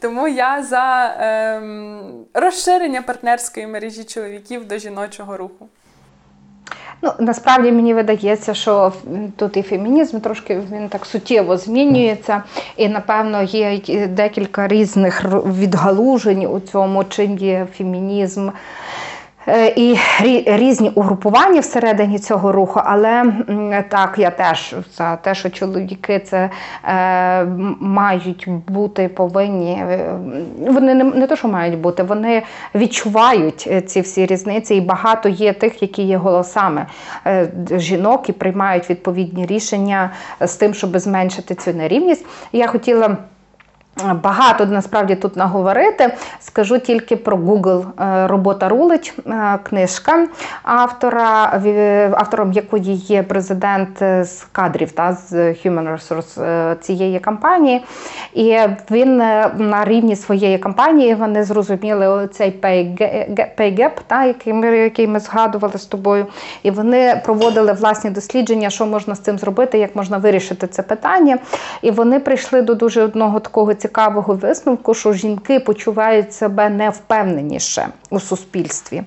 Тому я за ем, розширення партнерської мережі чоловіків до жіночого руху. Ну, насправді, мені видається, що тут і фемінізм трошки, він так суттєво змінюється. І, напевно, є декілька різних відгалужень у цьому, чим є фемінізм. І різні угрупування всередині цього руху, але так, я теж за те, що чоловіки це е, мають бути повинні, вони не, не то, що мають бути, вони відчувають ці всі різниці, і багато є тих, які є голосами е, жінок і приймають відповідні рішення з тим, щоб зменшити цю нерівність. Я хотіла багато насправді тут наговорити. Скажу тільки про Google. Робота рулить, книжка автора, автором якої є президент з кадрів, та, з Human Resource цієї компанії. І він на рівні своєї компанії, вони зрозуміли цей pay gap, та, який, ми, який ми згадували з тобою. І вони проводили власні дослідження, що можна з цим зробити, як можна вирішити це питання. І вони прийшли до дуже одного такого цікавого висновку, що жінки почувають себе невпевненіше у суспільстві.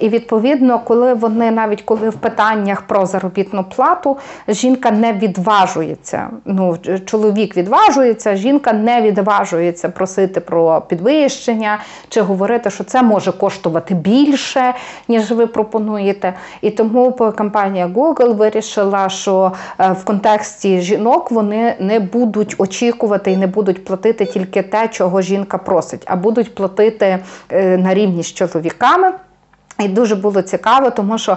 І, відповідно, коли вони, навіть коли в питаннях про заробітну плату, жінка не відважується. Ну, чоловік відважується, жінка не відважується просити про підвищення, чи говорити, що це може коштувати більше, ніж ви пропонуєте. І тому компанія Google вирішила, що в контексті жінок вони не будуть очікувати і не будуть платити тільки те, чого жінка просить, а будуть платити на рівні з чоловіками. І дуже було цікаво, тому що,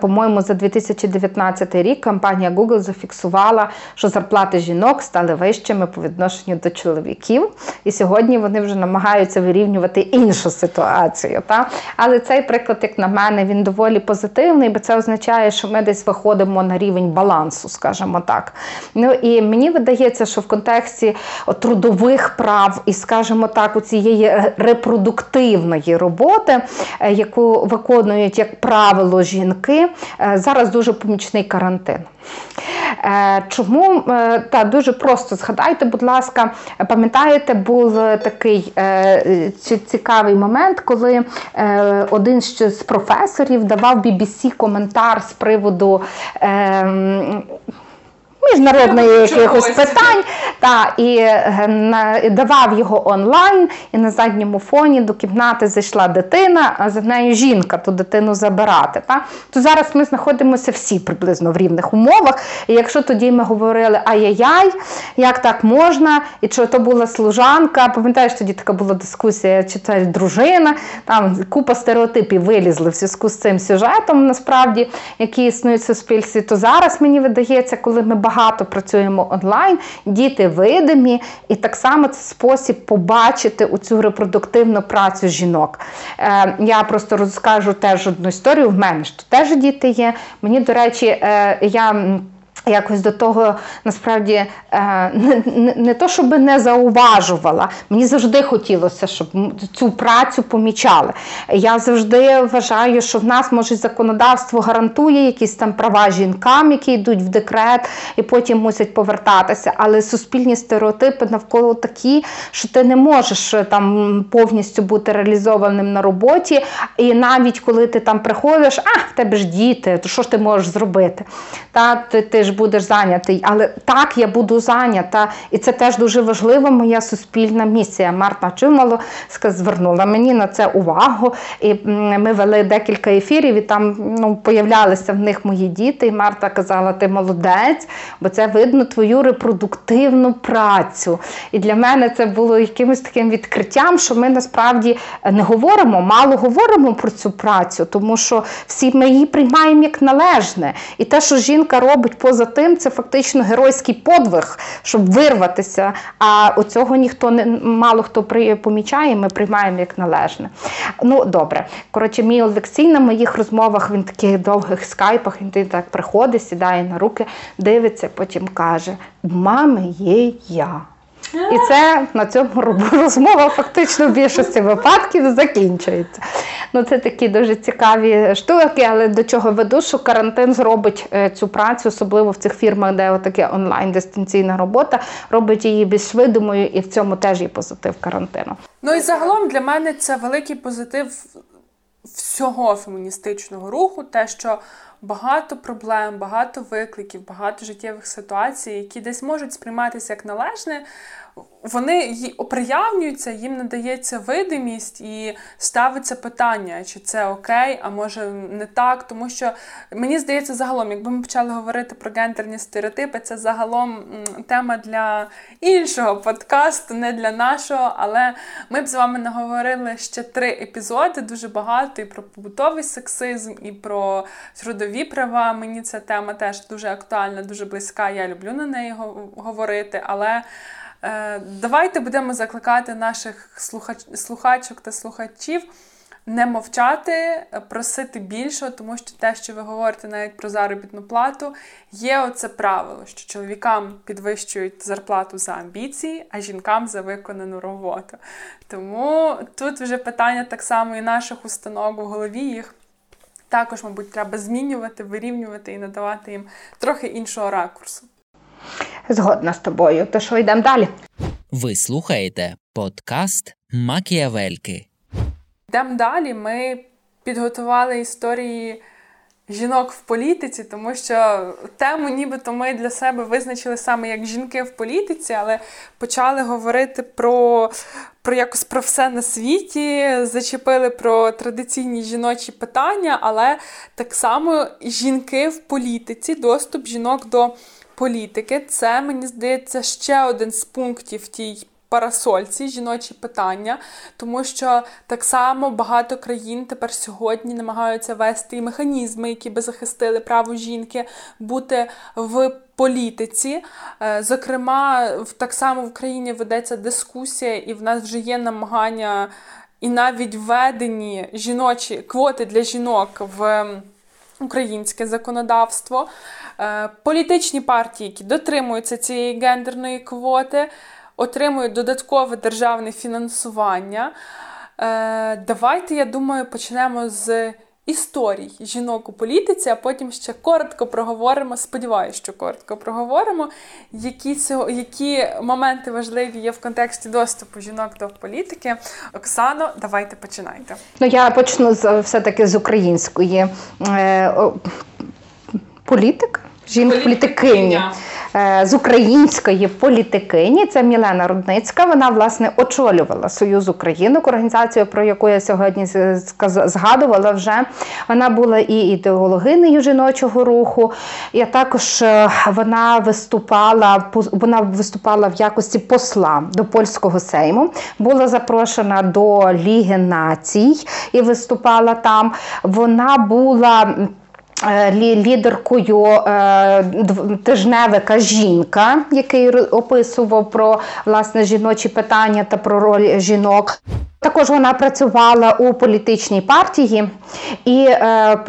по-моєму, за дві тисячі дев'ятнадцятий рік компанія Google зафіксувала, що зарплати жінок стали вищими по відношенню до чоловіків. І сьогодні вони вже намагаються вирівнювати іншу ситуацію. Та? Але цей приклад, як на мене, він доволі позитивний, бо це означає, що ми десь виходимо на рівень балансу, скажімо так. Ну і мені видається, що в контексті трудових прав і, скажімо так, у цієї репродуктивної роботи, яку виконується, виконують, як правило, жінки. Зараз дуже помічний карантин. Чому? Та, дуже просто згадайте, будь ласка, пам'ятаєте, був такий цікавий момент, коли один з професорів давав бі бі сі коментар з приводу міжнародних якихось питань, та, і, і давав його онлайн, і на задньому фоні до кімнати зайшла дитина, а за нею жінка, ту дитину забирати. Та. То зараз ми знаходимося всі приблизно в рівних умовах, і якщо тоді ми говорили ай-яй-яй, як так можна, і чи то була служанка, пам'ятаєш, тоді така була дискусія, чи це дружина, там купа стереотипів вилізли в зв'язку з цим сюжетом, насправді, які існують в суспільстві, то зараз, мені видається, коли ми багато Багато працюємо онлайн, діти видимі, і так само це спосіб побачити у цю репродуктивну працю жінок. Е, я просто розкажу теж одну історію, в мене ж теж діти є. Мені, до речі, е, я... якось до того, насправді, не, не, не то, щоб не зауважувала. Мені завжди хотілося, щоб цю працю помічали. Я завжди вважаю, що в нас, може, законодавство гарантує якісь там права жінкам, які йдуть в декрет і потім мусять повертатися. Але суспільні стереотипи навколо такі, що ти не можеш там повністю бути реалізованим на роботі. І навіть коли ти там приходиш, а, в тебе ж діти, то що ж ти можеш зробити? Та, ти, ти ж будеш зайнятий, але так, я буду зайнята, і це теж дуже важлива моя суспільна місія. Марта чимало звернула мені на це увагу, і ми вели декілька ефірів, і там, ну, появлялися в них мої діти, і Марта казала, ти молодець, бо це видно твою репродуктивну працю. І для мене це було якимось таким відкриттям, що ми насправді не говоримо, мало говоримо про цю працю, тому що всі ми її приймаємо як належне. І те, що жінка робить поза поза тим, це фактично геройський подвиг, щоб вирватися. А оцього ніхто не, мало хто помічає, ми приймаємо як належне. Ну, добре. Коротше, мій Олексій на моїх розмовах, він в таких довгих скайпах, він так приходить, сідає на руки, дивиться, потім каже: «В мами є я». І це на цьому розмова фактично в більшості випадків закінчується. Ну, це такі дуже цікаві штуки, але до чого веду, що карантин зробить цю працю, особливо в цих фірмах, де отаке онлайн-дистанційна робота, робить її більш видимою, і в цьому теж є позитив карантину. Ну і загалом для мене це великий позитив всього феміністичного руху, те, що багато проблем, багато викликів, багато життєвих ситуацій, які десь можуть сприйматися як належне, вони оприявнюються, їм надається видимість і ставиться питання, чи це окей, а може не так. Тому що, мені здається, загалом, якби ми почали говорити про гендерні стереотипи, це загалом тема для іншого подкасту, не для нашого, але ми б з вами наговорили ще три епізоди, дуже багато, і про побутовий сексизм, і про родові права. Мені ця тема теж дуже актуальна, дуже близька, я люблю на неї говорити, але давайте будемо закликати наших слухач... слухачок та слухачів не мовчати, просити більше, тому що те, що ви говорите навіть про заробітну плату, є оце правило, що чоловікам підвищують зарплату за амбіції, а жінкам за виконану роботу. Тому тут вже питання так само і наших установок в голові, їх також, мабуть, треба змінювати, вирівнювати і надавати їм трохи іншого ракурсу. Згодна з тобою. То що, йдемо далі? Ви слухаєте подкаст «Макіавельки». Йдемо далі. Ми підготували історії жінок в політиці, тому що тему нібито ми для себе визначили саме як жінки в політиці, але почали говорити про, про якось про все на світі, зачепили про традиційні жіночі питання, але так само жінки в політиці, доступ жінок до політики. Це, мені здається, ще один з пунктів в тій парасольці жіночі питання, тому що так само багато країн тепер сьогодні намагаються вести і механізми, які би захистили право жінки бути в політиці. Зокрема, так само в Україні ведеться дискусія, і в нас вже є намагання і навіть введені жіночі квоти для жінок в українське законодавство. Політичні партії, які дотримуються цієї гендерної квоти, отримують додаткове державне фінансування. Давайте, я думаю, почнемо з історій жінок у політиці, а потім ще коротко проговоримо, сподіваюся, що коротко проговоримо, які, які моменти важливі є в контексті доступу жінок до політики. Оксано, давайте починайте. Ну, я почну з, все-таки з української е, о, політики. Жінки-політикині. З української політикині. Це Мілена Рудницька. Вона, власне, очолювала Союз Українок, організацію, про яку я сьогодні згадувала вже. Вона була і ідеологинею жіночого руху, і також вона виступала, вона виступала в якості посла до польського Сейму, була запрошена до Ліги націй і виступала там. Вона була лідеркою тижневика «Жінка», який описував про, власне, жіночі питання та про роль жінок. Також вона працювала у політичній партії і,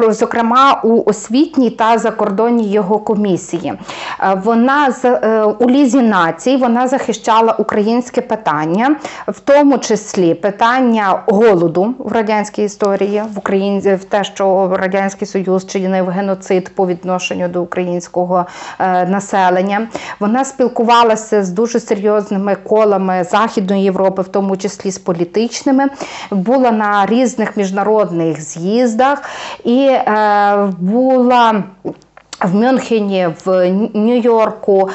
зокрема, у освітній та закордонній його комісії. Вона у Лізі націй вона захищала українське питання, в тому числі питання голоду в радянській історії, в Україні, в те, що Радянський Союз чинив геноцид по відношенню до українського населення. Вона спілкувалася з дуже серйозними колами Західної Європи, в тому числі з політичними. Була на різних міжнародних з'їздах і е, була в Мюнхені, в Нью-Йорку,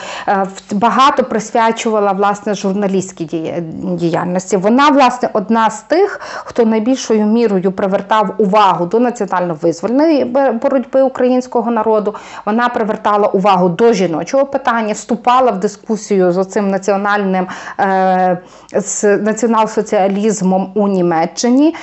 багато присвячувала, власне, журналістській діяльності. Вона, власне, одна з тих, хто найбільшою мірою привертав увагу до національно-визвольної боротьби українського народу. Вона привертала увагу до жіночого питання, вступала в дискусію з оцим національним, з націонал-соціалізмом у Німеччині,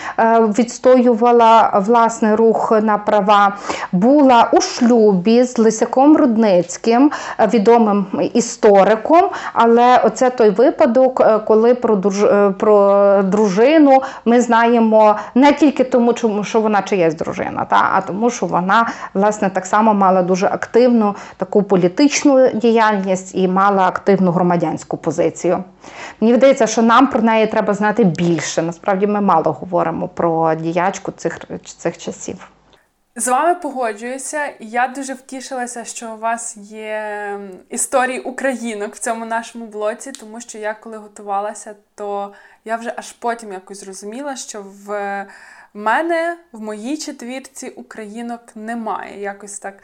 відстоювала, власне, рух на права, була у шлюбі з з Лисяком Рудницьким, відомим істориком, але оце той випадок, коли про, друж... про дружину ми знаємо не тільки тому, що вона чиясь дружина, та, а тому, що вона, власне, так само мала дуже активну таку політичну діяльність і мала активну громадянську позицію. Мені здається, що нам про неї треба знати більше. Насправді ми мало говоримо про діячку цих, цих часів. З вами погоджуюся. Я дуже втішилася, що у вас є історії українок в цьому нашому блоці, тому що я коли готувалася, то я вже аж потім якось зрозуміла, що в мене, в моїй четвірці українок немає. Якось так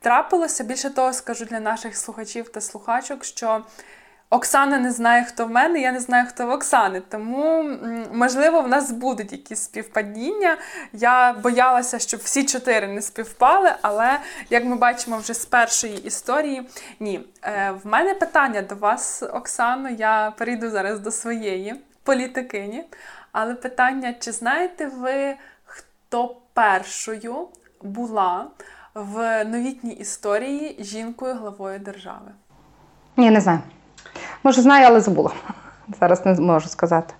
трапилося. Більше того, скажу для наших слухачів та слухачок, що Оксана не знає, хто в мене, я не знаю, хто в Оксани, тому, можливо, в нас будуть якісь співпадіння. Я боялася, щоб всі чотири не співпали, але, як ми бачимо вже з першої історії, ні. Е, в мене питання до вас, Оксано, я перейду зараз до своєї політикині, але питання, чи знаєте ви, хто першою була в новітній історії жінкою главою держави? Ні, не знаю. Може, знаю, але забула. Зараз не можу сказати.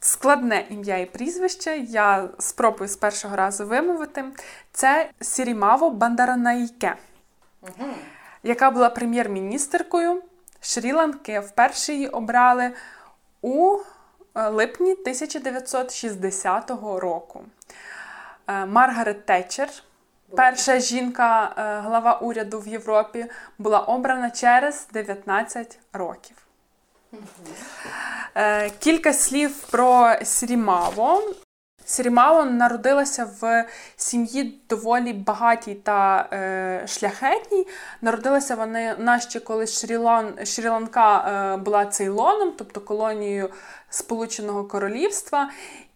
Складне ім'я і прізвище, я спробую з першого разу вимовити. Це Сірімаво Бандаранаїке, угу. яка була прем'єр-міністеркою Шрі-Ланки. Вперше її обрали у липні тисяча дев'ятсот шістдесятого року. Маргарет Тетчер, перша жінка, глава уряду в Європі, була обрана через дев'ятнадцять років. Mm-hmm. Кілька слів про Сірімаво. Сірімаво народилася в сім'ї доволі багатій та е, шляхетній. Народилася вона ще коли Шрі-Лан... Шрі-Ланка була Цейлоном, тобто колонією Сполученого Королівства.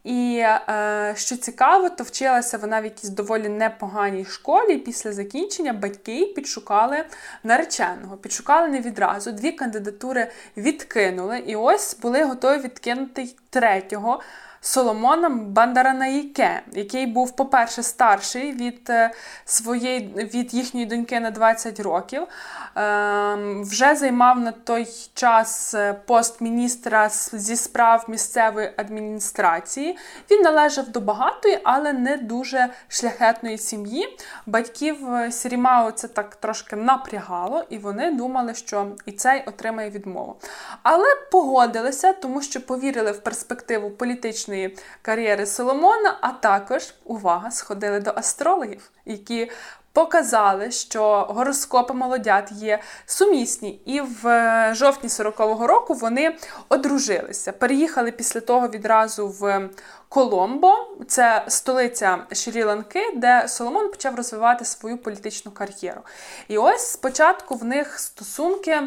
І, е, що цікаво, то вчилася вона в якійсь доволі непоганій школі. Після закінчення батьки підшукали нареченого. Підшукали не відразу, дві кандидатури відкинули. І ось були готові відкинути третього Соломона Бандаранаїке, який був, по-перше, старший від, своєї, від їхньої доньки на двадцять років. Е, вже займав на той час пост міністра зі справ місцевої адміністрації. Він належав до багатої, але не дуже шляхетної сім'ї. Батьків Сірімао це так трошки напрягало, і вони думали, що і цей отримає відмову. Але погодилися, тому що повірили в перспективу політичної кар'єри Соломона, а також, увага, сходили до астрологів, які показали, що гороскопи молодят є сумісні. І в жовтні сорокового року вони одружилися. Переїхали після того відразу в Коломбо, це столиця Шрі-Ланки, де Соломон почав розвивати свою політичну кар'єру. І ось спочатку в них стосунки...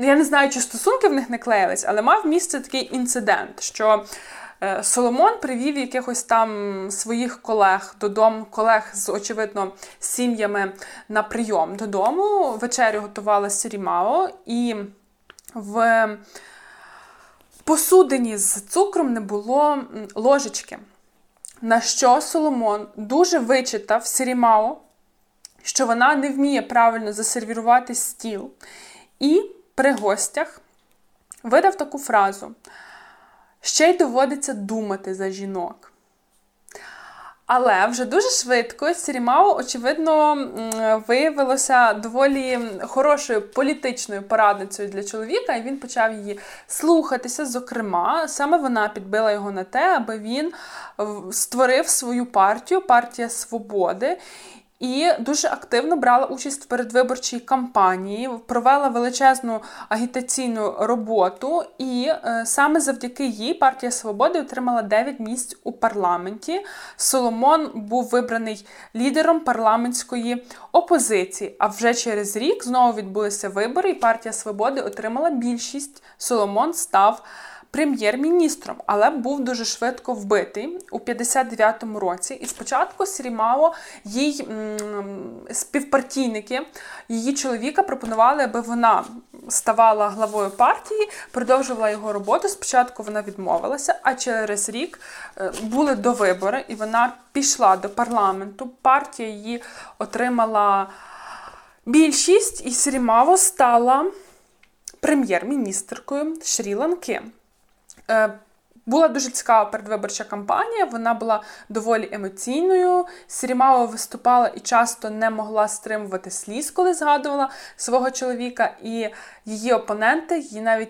Я не знаю, чи стосунки в них не клеїлись, але мав місце такий інцидент, що Соломон привів якихось там своїх колег додому, колег з, очевидно, сім'ями на прийом додому. Вечерю готувала Сірімао, і в посудині з цукром не було ложечки, на що Соломон дуже вичитав Сірімао, що вона не вміє правильно засервірувати стіл. І при гостях видав таку фразу: «Ще й доводиться думати за жінок». Але вже дуже швидко Сірімао, очевидно, виявилося доволі хорошою політичною порадницею для чоловіка, і він почав її слухатися. Зокрема, саме вона підбила його на те, аби він створив свою партію, партія Свободи, і дуже активно брала участь в передвиборчій кампанії, провела величезну агітаційну роботу, і е, саме завдяки їй партія Свободи отримала дев'ять місць у парламенті. Соломон був вибраний лідером парламентської опозиції, а вже через рік знову відбулися вибори, і партія Свободи отримала більшість. Соломон став прем'єр-міністром, але був дуже швидко вбитий у п'ятдесят дев'ятому році. І спочатку Сірімаво, їй співпартійники, її чоловіка пропонували, аби вона ставала главою партії, продовжувала його роботу. Спочатку вона відмовилася, а через рік були довибори, і вона пішла до парламенту. Партія її отримала більшість, і Сірімаво стала прем'єр-міністеркою Шрі-Ланки. Була дуже цікава передвиборча кампанія, вона була доволі емоційною. Сірімаво виступала і часто не могла стримувати сліз, коли згадувала свого чоловіка, і її опоненти її навіть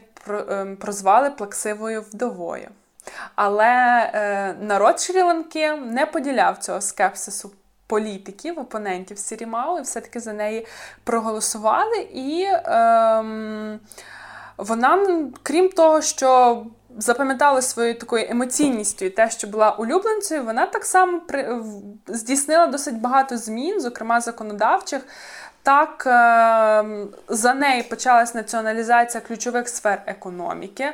прозвали плаксивою вдовою. Але народ Шрі-Ланки не поділяв цього скепсису політиків, опонентів Сірімаво, і все-таки за неї проголосували. І ем, вона, крім того, що запам'ятала своєю такою емоційністю і те, що була улюбленцею, вона так само при... здійснила досить багато змін, зокрема законодавчих. Так, е... за неї почалась націоналізація ключових сфер економіки.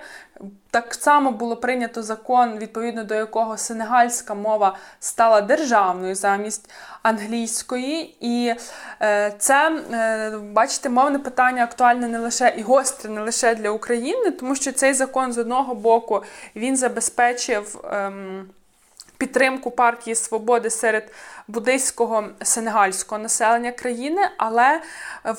Так само було прийнято закон, відповідно до якого сенегальська мова стала державною замість англійської. І е, це, е, бачите, мовне питання актуальне не лише і гостре, не лише для України, тому що цей закон, з одного боку, він забезпечив е, підтримку партії Свободи серед буддийського сенегальського населення країни, але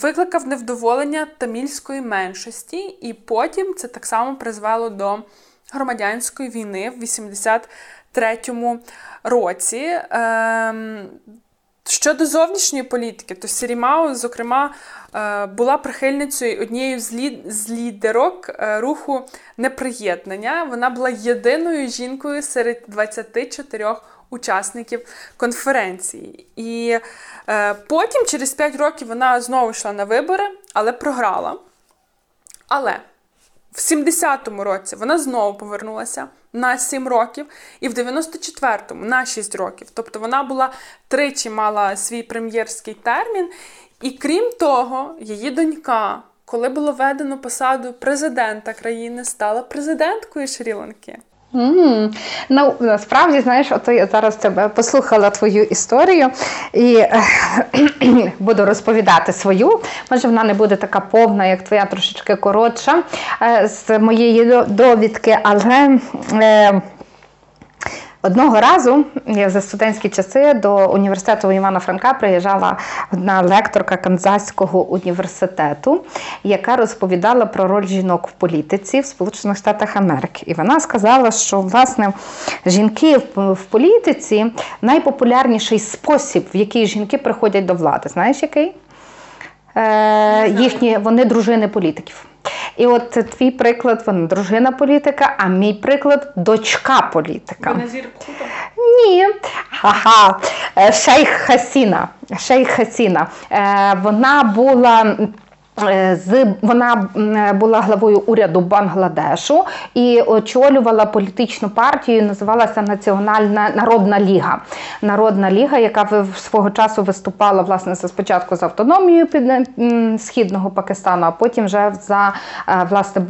викликав невдоволення тамільської меншості, і потім це так само призвело до громадянської війни в вісімдесят третьому році. Щодо зовнішньої політики, то Сірімаво, зокрема, була прихильницею однією з лідерок руху неприєднання. Вона була єдиною жінкою серед двадцяти чотирьох учасників конференції. І потім, через п'ять років, вона знову йшла на вибори, але програла. Але в сімдесятому році вона знову повернулася на сім років, і в дев'яносто четвертому на шість років. Тобто вона була тричі мала свій прем'єрський термін. І крім того, її донька, коли було введено посаду президента країни, стала президенткою Шрі-Ланки. Mm. Ну, насправді, знаєш, от я зараз тебе послухала твою історію і буду розповідати свою. Може, вона не буде така повна, як твоя, трошечки коротша з моєї довідки, але е, одного разу я за студентські часи до університету Івана Франка приїжджала одна лекторка Канзаського університету, яка розповідала про роль жінок в політиці в Сполучених Штатах Америки. І вона сказала, що, власне, жінки в політиці – найпопулярніший спосіб, в який жінки приходять до влади. Знаєш, який? Е, їхні, вони дружини політиків. І от твій приклад, вона дружина політика, а мій приклад – дочка політика. Беназір Бхутто? Ні. Ага. Шейх Хасіна. Шейх Хасіна. Вона була... З, вона була главою уряду Бангладешу і очолювала політичну партію, називалася Національна Народна Ліга. Народна Ліга, яка свого часу виступала, власне, спочатку за автономію під, Східного Пакистану, а потім вже за, власне,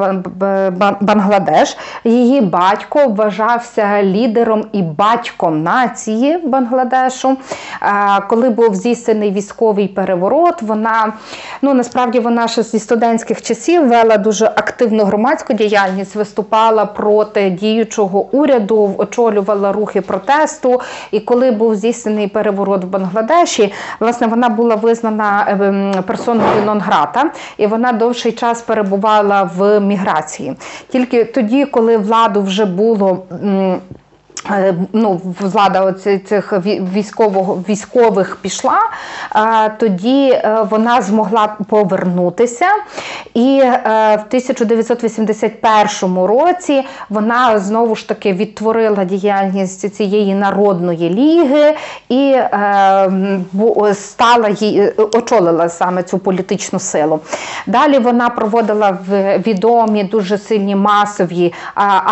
Бангладеш. Її батько вважався лідером і батьком нації Бангладешу. Коли був здійснений військовий переворот, вона, ну, насправді, вона наша зі студентських часів вела дуже активну громадську діяльність, виступала проти діючого уряду, очолювала рухи протесту. І коли був здійснений переворот в Бангладеші, власне, вона була визнана персоною нон-грата, і вона довший час перебувала в міграції. Тільки тоді, коли владу вже було... Ну, влада цих військового, військових пішла, тоді вона змогла повернутися. І в тисяча дев'ятсот вісімдесят першому році вона знову ж таки відтворила діяльність цієї народної ліги і стала її, очолила саме цю політичну силу. Далі вона проводила відомі, дуже сильні масові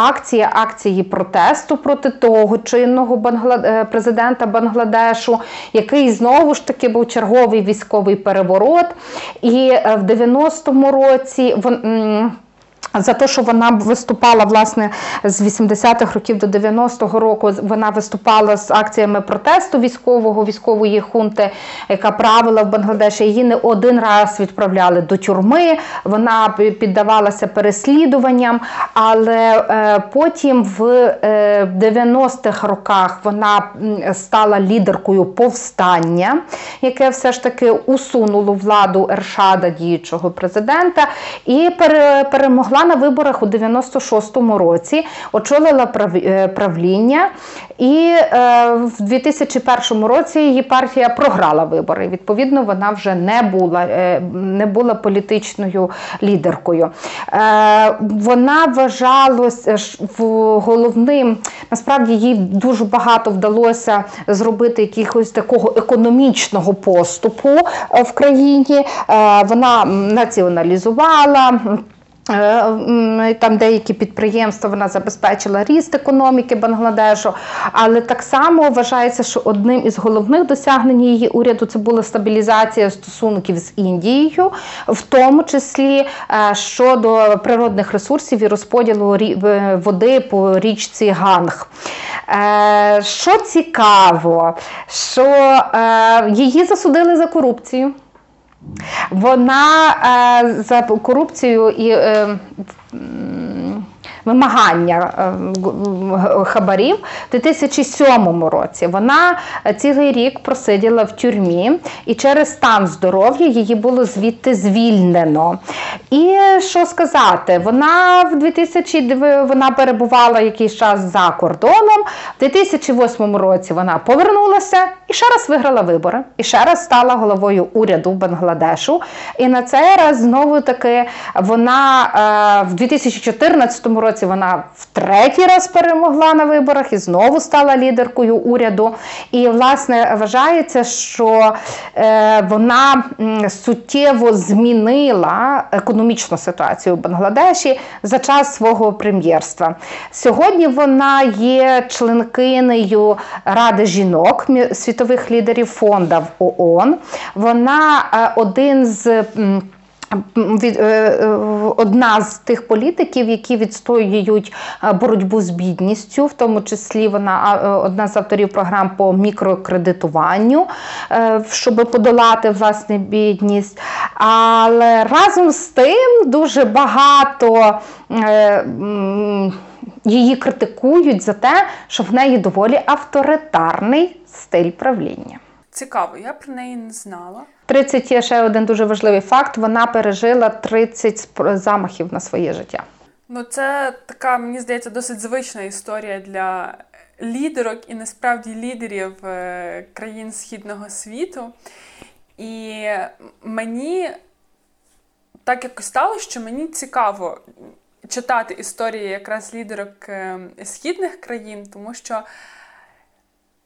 акції, акції протесту проти того чинного Банглад... президента Бангладешу, який знову ж таки був черговий військовий переворот. І в дев'яностому році вон... За те, що вона виступала, власне, з вісімдесятих років до дев'яностого року, вона виступала з акціями протесту військового, військової хунти, яка правила в Бангладеші. Її не один раз відправляли до тюрми, вона піддавалася переслідуванням, але потім в дев'яностих роках вона стала лідеркою повстання, яке все ж таки усунуло владу Ершада, діючого президента, і перемогла на виборах у дев'яносто шостому році, очолила правління, і в дві тисячі першому році її партія програла вибори. Відповідно, вона вже не була, не була політичною лідеркою. Вона вважалася головним, насправді їй дуже багато вдалося зробити якогось такого економічного поступу в країні. Вона націоналізувала там деякі підприємства, вона забезпечила ріст економіки Бангладешу, але так само вважається, що одним із головних досягнень її уряду це була стабілізація стосунків з Індією, в тому числі щодо природних ресурсів і розподілу води по річці Ганг. Що цікаво, що її засудили за корупцію. Вона е, за корупцію і е, вимагання е, хабарів в дві тисячі сьомому році. Вона цілий рік просиділа в тюрмі, і через стан здоров'я її було звідти звільнено. І що сказати, вона в дві тисячі вона перебувала якийсь час за кордоном, в дві тисячі восьмому році вона повернулася і ще раз виграла вибори, і ще раз стала головою уряду Бангладешу. І на цей раз знову-таки вона в дві тисячі чотирнадцятому році вона в третій раз перемогла на виборах і знову стала лідеркою уряду. І, власне, вважається, що вона суттєво змінила економічну ситуацію в Бангладеші за час свого прем'єрства. Сьогодні вона є членкинею Ради жінок, світових лідерів фондів ООН. Вона один з одна з тих політиків, які відстоюють боротьбу з бідністю, в тому числі вона одна з авторів програм по мікрокредитуванню, щоб подолати, власне, бідність. Але разом з тим дуже багато її критикують за те, що в неї доволі авторитарний стиль правління. Цікаво, я про неї не знала. тридцять є ще один дуже важливий факт. Вона пережила тридцять замахів на своє життя. Ну це така, мені здається, досить звична історія для лідерок і насправді лідерів країн Східного світу. І мені так якось стало, що мені цікаво читати історії якраз лідерок східних країн, тому що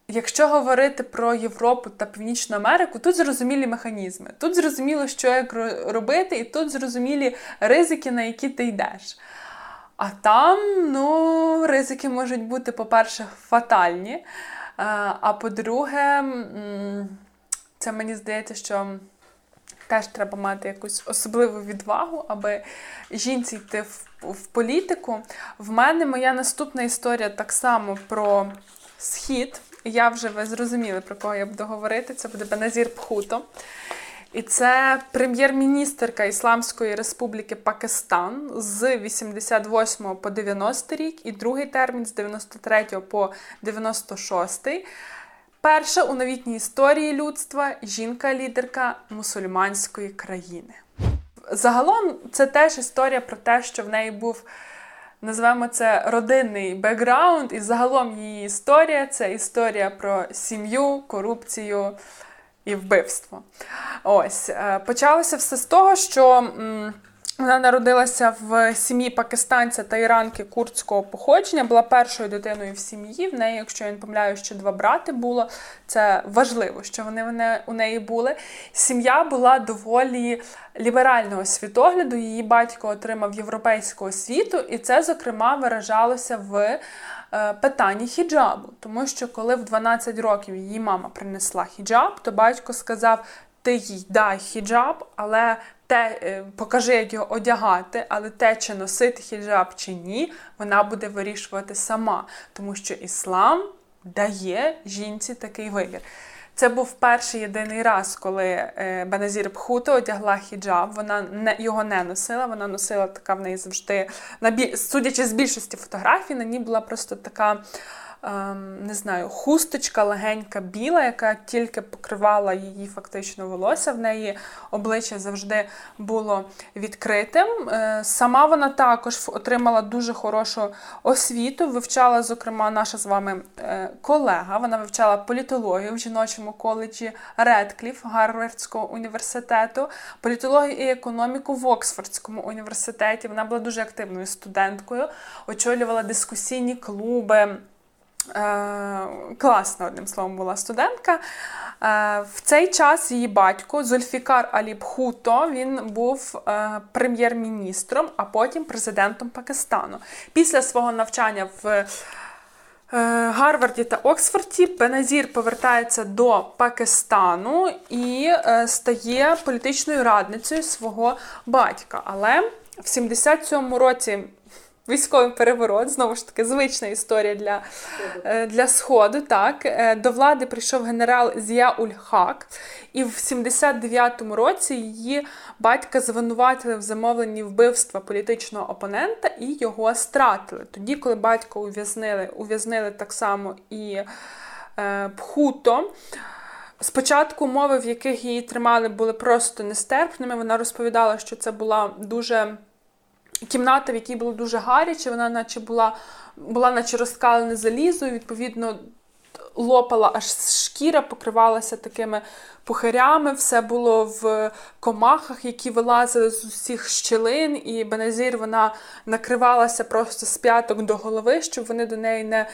якщо говорити про Європу та Північну Америку, тут зрозумілі механізми, тут зрозуміло, що як робити, і тут зрозумілі ризики, на які ти йдеш. А там, ну, ризики можуть бути, по-перше, фатальні, а по-друге, це, мені здається, що теж треба мати якусь особливу відвагу, аби жінці йти в, в політику. В мене моя наступна історія так само про Схід. Я вже, ви зрозуміли, про кого я буду говорити. Це буде Беназір Бхутто. І це прем'єр-міністерка Ісламської Республіки Пакистан з вісімдесят восьмого по дев'яностий рік і другий термін з дев'яносто третього по дев'яносто шостий. Перша у новітній історії людства жінка-лідерка мусульманської країни. Загалом це теж історія про те, що в неї був, називаємо це, родинний бекграунд, і загалом її історія – це історія про сім'ю, корупцію і вбивство. Ось, почалося все з того, що вона народилася в сім'ї пакистанця та іранки курдського походження, була першою дитиною в сім'ї, в неї, якщо я не помиляю, ще два брати було, це важливо, що вони у неї були. Сім'я була доволі ліберального світогляду, її батько отримав європейську освіту, і це, зокрема, виражалося в питанні хіджабу, тому що коли в дванадцять років її мама принесла хіджаб, то батько сказав: ти їй дай хіджаб, але те, покажи, як його одягати, але те, чи носити хіджаб чи ні, вона буде вирішувати сама. Тому що іслам дає жінці такий вибір. Це був перший єдиний раз, коли Беназір Бхутто одягла хіджаб, вона не, його не носила, вона носила така в неї завжди, судячи з більшості фотографій, на ній була просто така, ем, не знаю, хусточка легенька біла, яка тільки покривала її фактично волосся, в неї обличчя завжди було відкритим. Е, сама вона також отримала дуже хорошу освіту, вивчала, зокрема, наша з вами е, колега, вона вивчала політологію в жіночому коледжі Редкліф Гарвардського університету, політологію і економіку в Оксфордському університеті. Вона була дуже активною студенткою, очолювала дискусійні клуби. Класна, одним словом, була студентка. В цей час її батько Зульфікар Алі Бхутто, він був прем'єр-міністром, а потім президентом Пакистану. Після свого навчання в Гарварді та Оксфорді Беназір повертається до Пакистану і стає політичною радницею свого батька. Але в сімдесят сьомому році військовий переворот, знову ж таки, звична історія для, для Сходу, так. До влади прийшов генерал Зія Ульхак, і в сімдесят дев'ятому році її батька звинуватили в замовленні вбивства політичного опонента і його стратили. Тоді, коли батька ув'язнили, ув'язнили так само і е, Бхутто. Спочатку умови, в яких її тримали, були просто нестерпними. Вона розповідала, що це була дуже... кімната, в якій було дуже гаряче, вона наче була, була наче розкалене залізо, і, відповідно, лопала аж шкіра, покривалася такими пухирями, все було в комахах, які вилазили з усіх щілин, і Беназір, вона накривалася просто з п'яток до голови, щоб вони до неї не...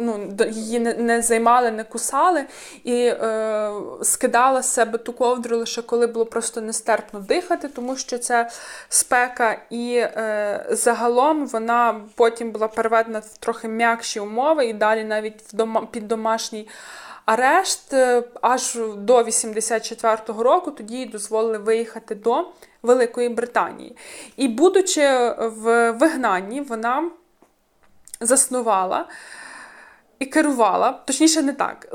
Ну, її не займали, не кусали, і е, скидала з себе ту ковдру лише коли було просто нестерпно дихати, тому що це спека, і е, загалом вона потім була переведена в трохи м'якші умови і далі навіть в дома, під домашній арешт аж до вісімдесят четвертого року, тоді їй дозволили виїхати до Великої Британії. І будучи в вигнанні, вона заснувала і керувала, точніше не так,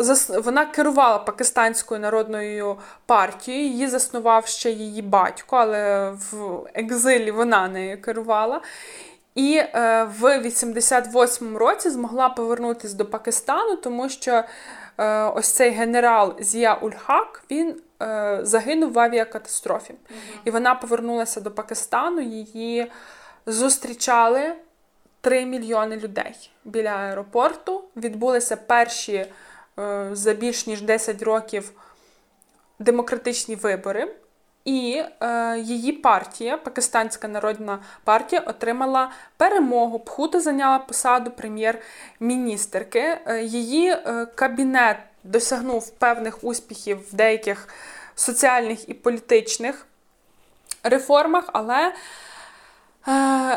вона керувала Пакистанською народною партією, її заснував ще її батько, але в екзилі вона нею керувала. І е, в вісімдесят восьмому році змогла повернутися до Пакистану, тому що е, ось цей генерал Зія Ульхак, він е, загинув в авіакатастрофі. Угу. І вона повернулася до Пакистану, її зустрічали три мільйони людей біля аеропорту. Відбулися перші е, за більш ніж десять років демократичні вибори. І е, її партія, Пакистанська народна партія, отримала перемогу. Бхутто зайняла посаду прем'єр-міністерки. Е, її е, кабінет досягнув певних успіхів в деяких соціальних і політичних реформах, але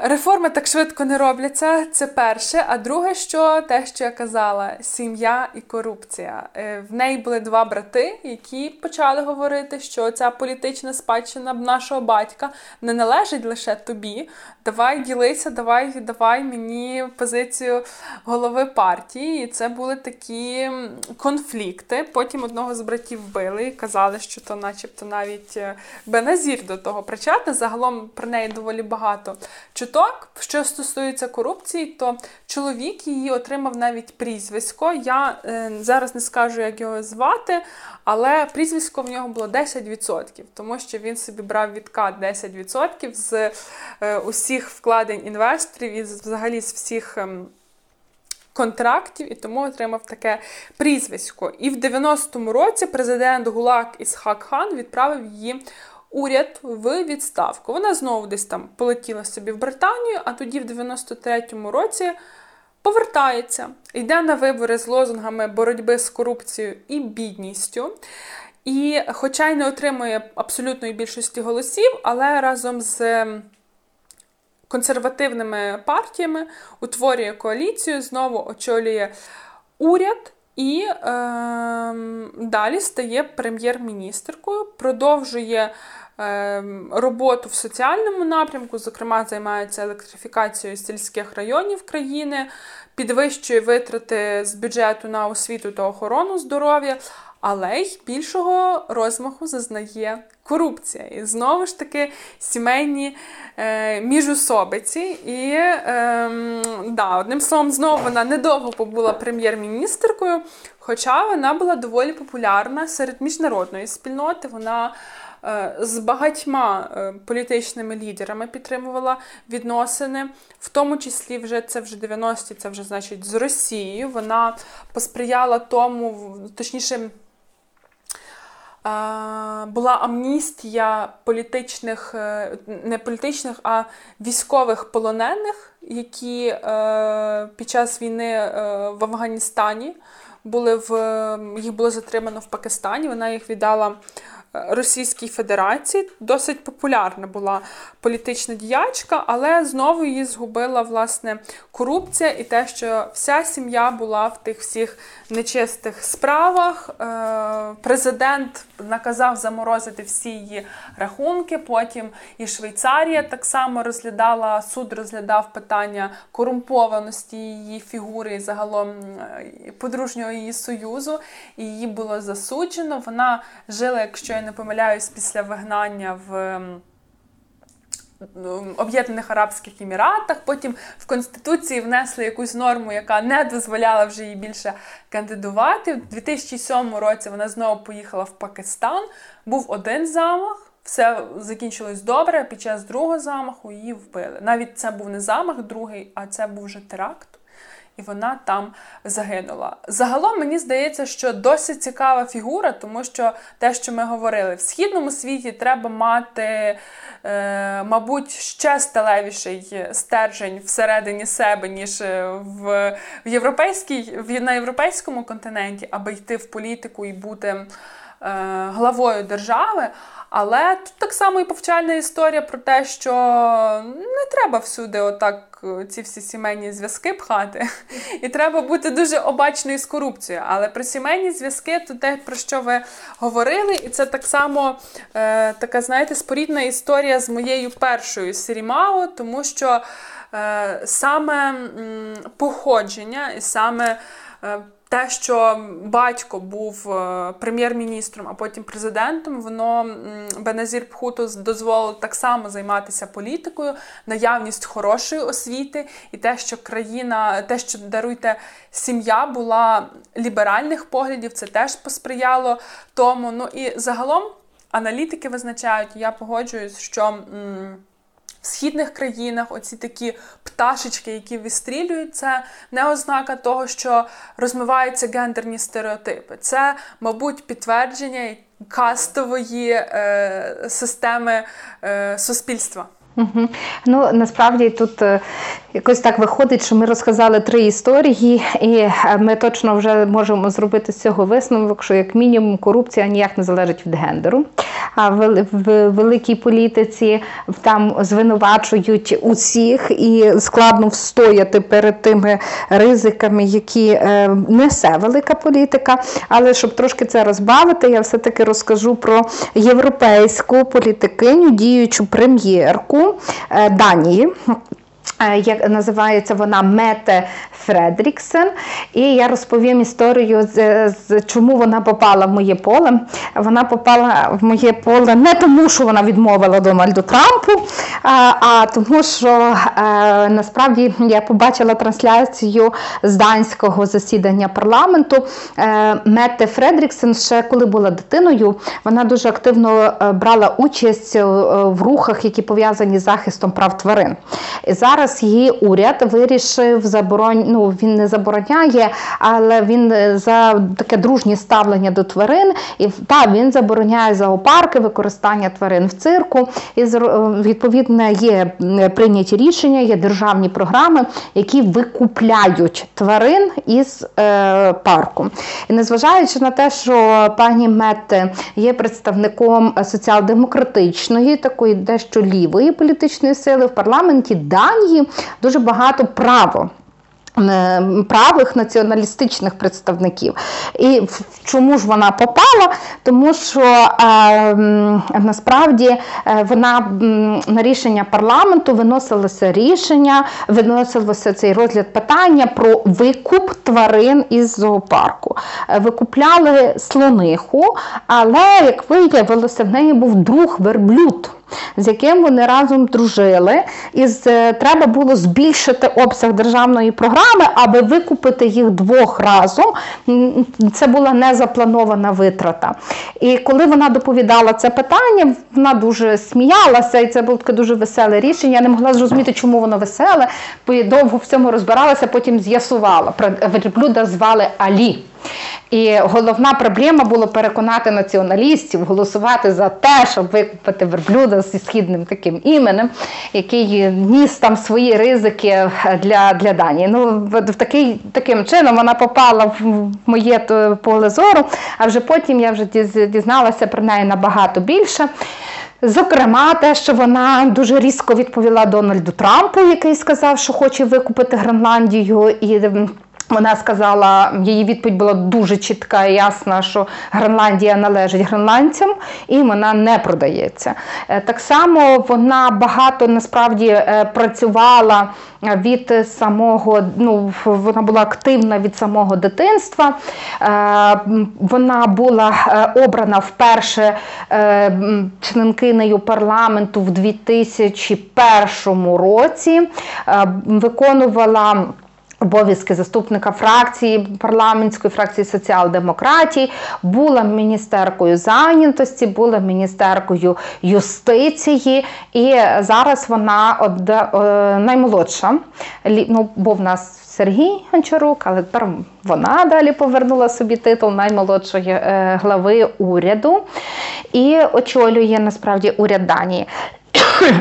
реформи так швидко не робляться, це перше. А друге, що те, що я казала, сім'я і корупція. В неї були два брати, які почали говорити, що ця політична спадщина нашого батька не належить лише тобі. Давай ділися, давай, давай мені позицію голови партії. І це були такі конфлікти. Потім одного з братів вбили і казали, що то начебто навіть Беназір до того причетна. Загалом про неї доволі багато чуток. Що стосується корупції, то чоловік її отримав навіть прізвисько. Я е, зараз не скажу, як його звати, але прізвисько в нього було десять відсотків, тому що він собі брав відкат десять відсотків з е, усіх вкладень інвесторів і взагалі з всіх е, контрактів, і тому отримав таке прізвисько. І в дев'яностому році президент Гулак Ісхак-хан відправив її уряд в відставку. Вона знову десь там полетіла собі в Британію, а тоді в дев'яносто третьому році повертається. Йде на вибори з лозунгами боротьби з корупцією і бідністю. І хоча й не отримує абсолютної більшості голосів, але разом з консервативними партіями утворює коаліцію, знову очолює уряд, і е, далі стає прем'єр-міністеркою, продовжує роботу в соціальному напрямку, зокрема займається електрифікацією сільських районів країни, підвищує витрати з бюджету на освіту та охорону здоров'я, але й більшого розмаху зазнає корупція. І знову ж таки сімейні е, міжусобиці. І е, е, да, одним словом, знову вона недовго побула прем'єр-міністеркою, хоча вона була доволі популярна серед міжнародної спільноти. Вона е, з багатьма е, політичними лідерами підтримувала відносини, в тому числі вже це вже дев'яності, це вже значить з Росією. Вона посприяла тому, точніше, була амністія політичних, не політичних, а військових полонених, які під час війни в Афганістані були в, їх було затримано в Пакистані, вона їх віддала Російській Федерації. Досить популярна була політична діячка, але знову її згубила, власне, корупція і те, що вся сім'я була в тих всіх нечистих справах. Президент наказав заморозити всі її рахунки, потім і Швейцарія так само розглядала, суд розглядав питання корумпованості її фігури і загалом подружнього її союзу. Її було засуджено, вона жила, якщо я не помиляюсь, після вигнання в Об'єднаних Арабських Еміратах. Потім в Конституції внесли якусь норму, яка не дозволяла вже їй більше кандидувати. У дві тисячі сьомому році вона знову поїхала в Пакистан. Був один замах, все закінчилось добре, під час другого замаху її вбили. Навіть це був не замах другий, а це був вже теракт. І вона там загинула. Загалом, мені здається, що досить цікава фігура, тому що те, що ми говорили, в східному світі треба мати, е, мабуть, ще сталевіший стержень всередині себе, ніж в, в європейській, в, на європейському континенті, аби йти в політику і бути е, главою держави. Але тут так само і повчальна історія про те, що не треба всюди отак ці всі сімейні зв'язки пхати. І треба бути дуже обачною з корупцією. Але про сімейні зв'язки, то те, про що ви говорили, і це так само е, така, знаєте, спорідна історія з моєю першою Сірімаво, тому що е, саме м, походження і саме е, те, що батько був прем'єр-міністром, а потім президентом, воно Беназір Бхутто дозволило так само займатися політикою, наявність хорошої освіти і те, що країна, те, що, даруйте, сім'я була ліберальних поглядів, це теж посприяло тому. Ну і загалом аналітики визначають, я погоджуюсь, що м- в східних країнах оці такі пташечки, які вистрілюють, це не ознака того, що розмиваються гендерні стереотипи. Це, мабуть, підтвердження кастової е, системи е, суспільства. Угу. Ну, насправді тут якось так виходить, що ми розказали три історії, і ми точно вже можемо зробити з цього висновок, що як мінімум корупція ніяк не залежить від гендеру. А в великій політиці там звинувачують усіх, і складно встояти перед тими ризиками, які несе велика політика. Але щоб трошки це розбавити, я все-таки розкажу про європейську політикиню, діючу прем'єрку Данії. Як називається вона Метте Фредеріксен. І я розповім історію, з, з, чому вона попала в моє поле. Вона попала в моє поле не тому, що вона відмовила Дональду Трампу, а, а тому, що а, насправді я побачила трансляцію з данського засідання парламенту. Метте Фредеріксен ще коли була дитиною, вона дуже активно брала участь в рухах, які пов'язані з захистом прав тварин. Зараз її уряд вирішив заборонити, ну він не забороняє, але він за таке дружнє ставлення до тварин. І та, він забороняє зоопарки, використання тварин в цирку. І відповідно є прийняті рішення, є державні програми, які викупляють тварин із е, парку. І незважаючи на те, що пані Метте є представником соціал-демократичної, такої дещо лівої політичної сили в парламенті, Данії, дуже багато право правих націоналістичних представників. І чому ж вона попала? Тому що е, насправді вона на рішення парламенту виносилося рішення, виносилося цей розгляд питання про викуп тварин із зоопарку. Викупляли слониху, але, як виявилося, в неї був друг верблюд, з яким вони разом дружили, і з, треба було збільшити обсяг державної програми, аби викупити їх двох разом. Це була незапланована витрата. І коли вона доповідала це питання, вона дуже сміялася, і це було таке дуже веселе рішення. Я не могла зрозуміти, чому воно веселе, бо довго в цьому розбиралася, потім з'ясувала. Верблюда звали Алі. І головна проблема було переконати націоналістів голосувати за те, щоб викупити верблюда зі східним таким іменем, який ніс там свої ризики для, для Данії. Ну, такий, таким чином вона попала в моє поле зору, а вже потім я вже дізналася про неї набагато більше. Зокрема, те, що вона дуже різко відповіла Дональду Трампу, який сказав, що хоче викупити Гренландію, і вона сказала, її відповідь була дуже чітка і ясна, що Гренландія належить гренландцям і вона не продається. Так само вона багато насправді працювала від самого, ну, вона була активна від самого дитинства. Вона була обрана вперше членкинею парламенту в дві тисячі першому році, виконувала обов'язки заступника фракції, парламентської фракції соціал-демократії, була міністеркою зайнятості, була міністеркою юстиції, і зараз вона одна, наймолодша, ну, бо в нас Сергій Гончарук, але тепер вона далі повернула собі титул наймолодшої глави уряду і очолює, насправді, уряд Данії.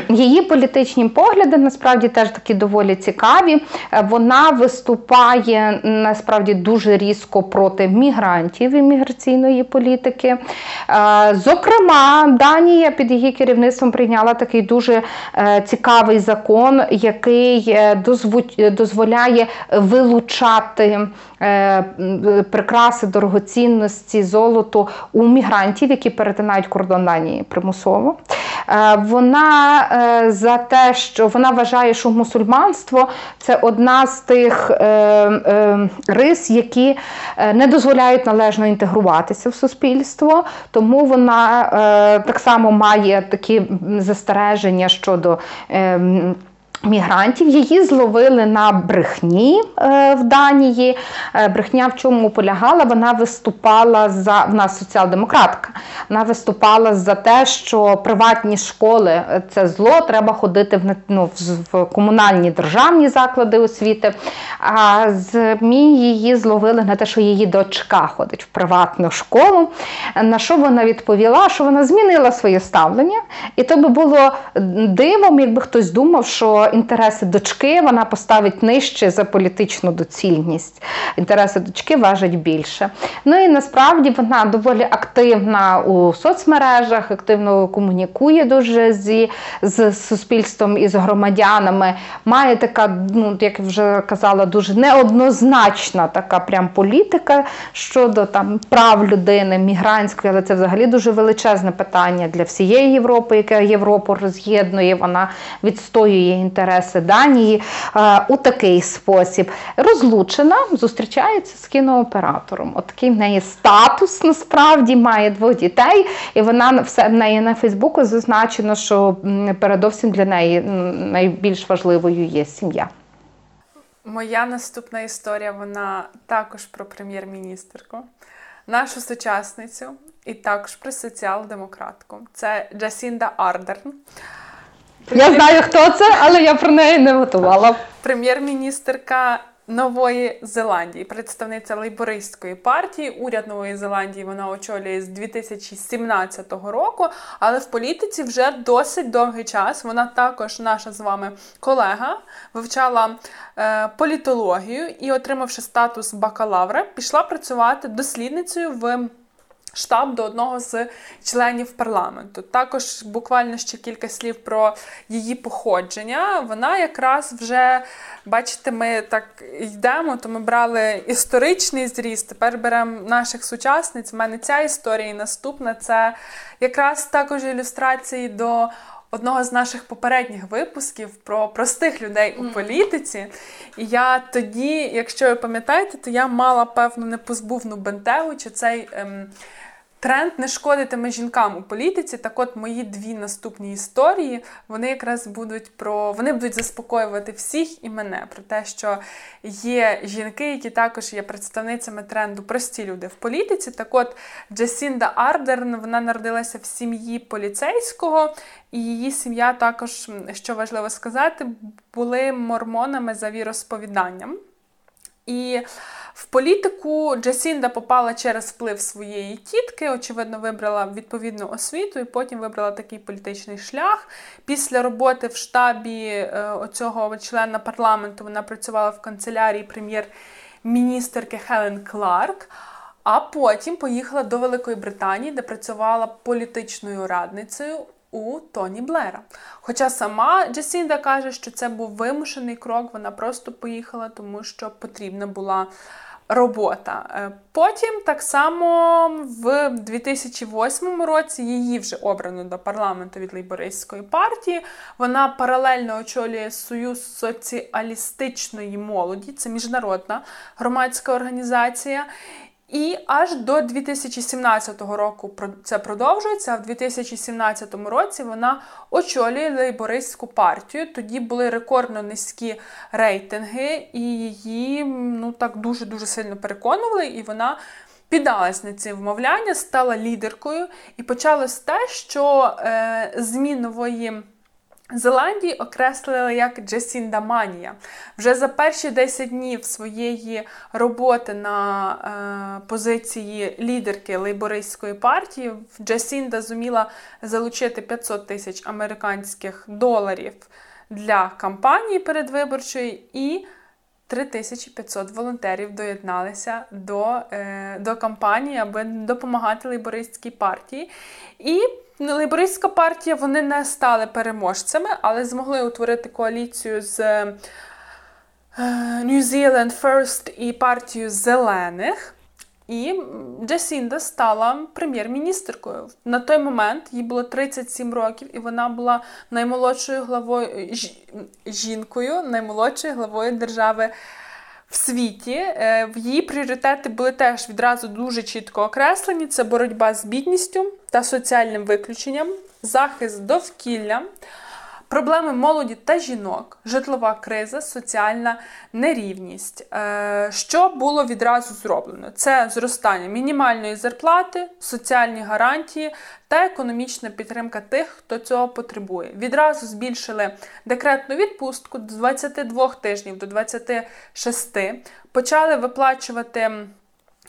Її політичні погляди, насправді, теж такі доволі цікаві. Вона виступає, насправді, дуже різко проти мігрантів і міграційної політики. Зокрема, Данія під її керівництвом прийняла такий дуже цікавий закон, який дозволяє вилучати прикраси, дорогоцінності, золото у мігрантів, які перетинають кордон Данії примусово. Вона за те, що вона вважає, що мусульманство – це одна з тих е, е, рис, які не дозволяють належно інтегруватися в суспільство, тому вона е, так само має такі застереження щодо е, мігрантів. Її зловили на брехні е, в Данії. Е, брехня в чому полягала? Вона виступала за, вона соціал-демократка, вона виступала за те, що приватні школи – це зло, треба ходити в, ну, в комунальні державні заклади освіти. А ЗМІ її зловили на те, що її дочка ходить в приватну школу. На що вона відповіла? Що вона змінила своє ставлення. І то би було дивом, якби хтось думав, що інтереси дочки вона поставить нижче за політичну доцільність. Інтереси дочки важать більше. Ну і насправді вона доволі активна у соцмережах, активно комунікує дуже зі, з суспільством і з громадянами. Має така, ну, як я вже казала, дуже неоднозначна така прям політика щодо там прав людини, мігрантської, але це взагалі дуже величезне питання для всієї Європи, яке Європу роз'єднує, вона відстоює інтереси Данії е, у такий спосіб. Розлучена, зустрічається з кінооператором. От такий в неї статус, насправді, має двох дітей, і вона все, в неї на Фейсбуку зазначено, що передовсім для неї найбільш важливою є сім'я. Моя наступна історія, вона також про прем'єр-міністерку, нашу сучасницю і також про соціал-демократку. Це Джасінда Ардерн. Прем'єр... Я знаю, хто це, але я про неї не готувала. Прем'єр-міністерка Нової Зеландії, представниця Лейбористської партії. Уряд Нової Зеландії вона очолює з дві тисячі сімнадцятого року, але в політиці вже досить довгий час. Вона також, наша з вами колега, вивчала е, політологію і, отримавши статус бакалавра, пішла працювати дослідницею в штаб до одного з членів парламенту. Також буквально ще кілька слів про її походження. Вона якраз вже, бачите, ми так йдемо, то ми брали історичний зріст, тепер беремо наших сучасниць. В мене ця історія і наступна. Це якраз також ілюстрації до одного з наших попередніх випусків про простих людей у політиці. І я тоді, якщо ви пам'ятаєте, то я мала певну непозбувну бентегу, чи цей ем, тренд не шкодитиме жінкам у політиці. Так от, мої дві наступні історії, вони якраз будуть про... Вони будуть заспокоювати всіх і мене про те, що є жінки, які також є представницями тренду «Прості люди в політиці». Так от, Джасінда Ардерн, вона народилася в сім'ї поліцейського, і її сім'я також, що важливо сказати, були мормонами за віросповіданням. І в політику Джасінда попала через вплив своєї тітки, очевидно, вибрала відповідну освіту і потім вибрала такий політичний шлях. Після роботи в штабі е, оцього члена парламенту вона працювала в канцелярії прем'єр-міністерки Хелен Кларк, а потім поїхала до Великої Британії, де працювала політичною радницею у Тоні Блера. Хоча сама Джасінда каже, що це був вимушений крок, вона просто поїхала, тому що потрібна була робота. Потім так само в дві тисячі восьмому році її вже обрано до парламенту від Лейбористської партії. Вона паралельно очолює Союз соціалістичної молоді, це міжнародна громадська організація. І аж до дві тисячі сімнадцятого року це продовжується, а в дві тисячі сімнадцятому році вона очолює Лейбористську партію. Тоді були рекордно низькі рейтинги, і її, ну, так дуже-дуже сильно переконували, і вона піддалась на ці вмовляння, стала лідеркою. І почалось те, що е, ЗМІ Нової Зеландії окреслили як Джасіндаманія. Вже за перші десять днів своєї роботи на е, позиції лідерки Лейбористської партії Джасінда зуміла залучити п'ятсот тисяч американських доларів для кампанії передвиборчої, і три тисячі п'ятсот волонтерів доєдналися до, е, до кампанії, аби допомагати Лейбористській партії. І Лейбористська партія, вони не стали переможцями, але змогли утворити коаліцію з е, New Zealand First і партією зелених. І Джасінда стала прем'єр-міністеркою. На той момент їй було тридцять сім років, і вона була наймолодшою главою ж, жінкою, наймолодшою главою держави в світі. Її пріоритети були теж відразу дуже чітко окреслені. Це боротьба з бідністю та соціальним виключенням, захист довкілля, проблеми молоді та жінок, житлова криза, соціальна нерівність. Що було відразу зроблено? Це зростання мінімальної зарплати, соціальні гарантії та економічна підтримка тих, хто цього потребує. Відразу збільшили декретну відпустку з двадцяти двох тижнів до двадцяти шести, почали виплачувати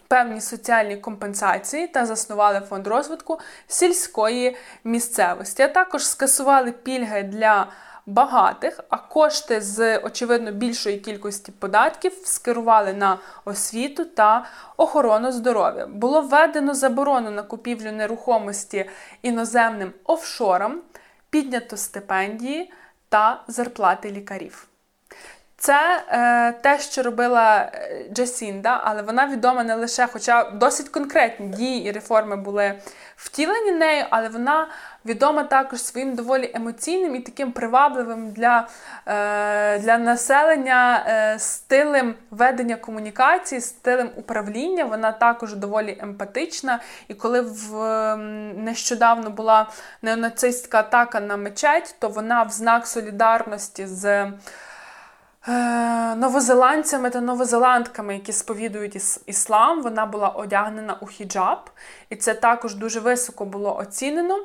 певні соціальні компенсації та заснували фонд розвитку сільської місцевості. А також скасували пільги для багатих, а кошти з, очевидно, більшої кількості податків скерували на освіту та охорону здоров'я. Було введено заборону на купівлю нерухомості іноземним офшорам, піднято стипендії та зарплати лікарів. Це е, те, що робила Джасінда, але вона відома не лише, хоча досить конкретні дії і реформи були втілені нею, але вона відома також своїм доволі емоційним і таким привабливим для, е, для населення е, стилем ведення комунікації, стилем управління. Вона також доволі емпатична. І коли в, е, нещодавно була неонацистська атака на мечеть, то вона в знак солідарності з новозеландцями та новозеландками, які сповідують іслам, вона була одягнена у хіджаб, і це також дуже високо було оцінено.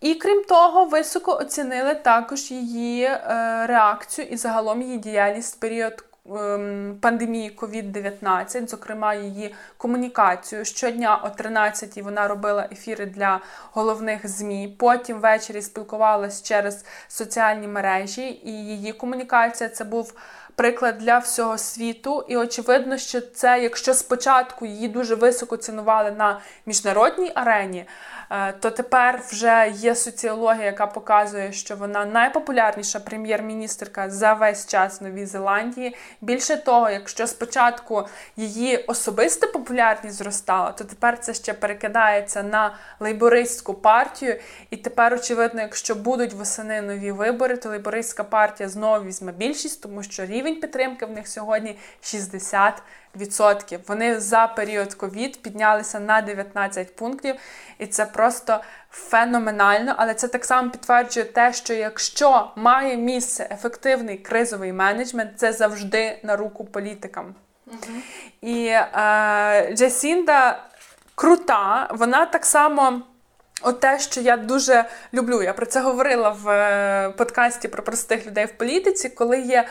І крім того, високо оцінили також її е, реакцію і загалом її діяльність в період е, пандемії ковід дев'ятнадцять, зокрема її комунікацію. Щодня о тринадцятій вона робила ефіри для головних ЗМІ, потім ввечері спілкувалась через соціальні мережі, і її комунікація – це був приклад для всього світу. І очевидно, що це, якщо спочатку її дуже високо цінували на міжнародній арені, то тепер вже є соціологія, яка показує, що вона найпопулярніша прем'єр-міністерка за весь час Новій Зеландії. Більше того, якщо спочатку її особиста популярність зростала, то тепер це ще перекидається на Лейбористську партію. І тепер, очевидно, якщо будуть восени нові вибори, то Лейбористська партія знову візьме більшість, тому що рівень підтримки в них сьогодні шістдесят відсотків. Вони за період ковід піднялися на дев'ятнадцять пунктів, і це просто феноменально. Але це так само підтверджує те, що якщо має місце ефективний кризовий менеджмент, це завжди на руку політикам. Угу. І е, Джасінда крута, вона так само... От те, що я дуже люблю, я про це говорила в подкасті про простих людей в політиці, коли є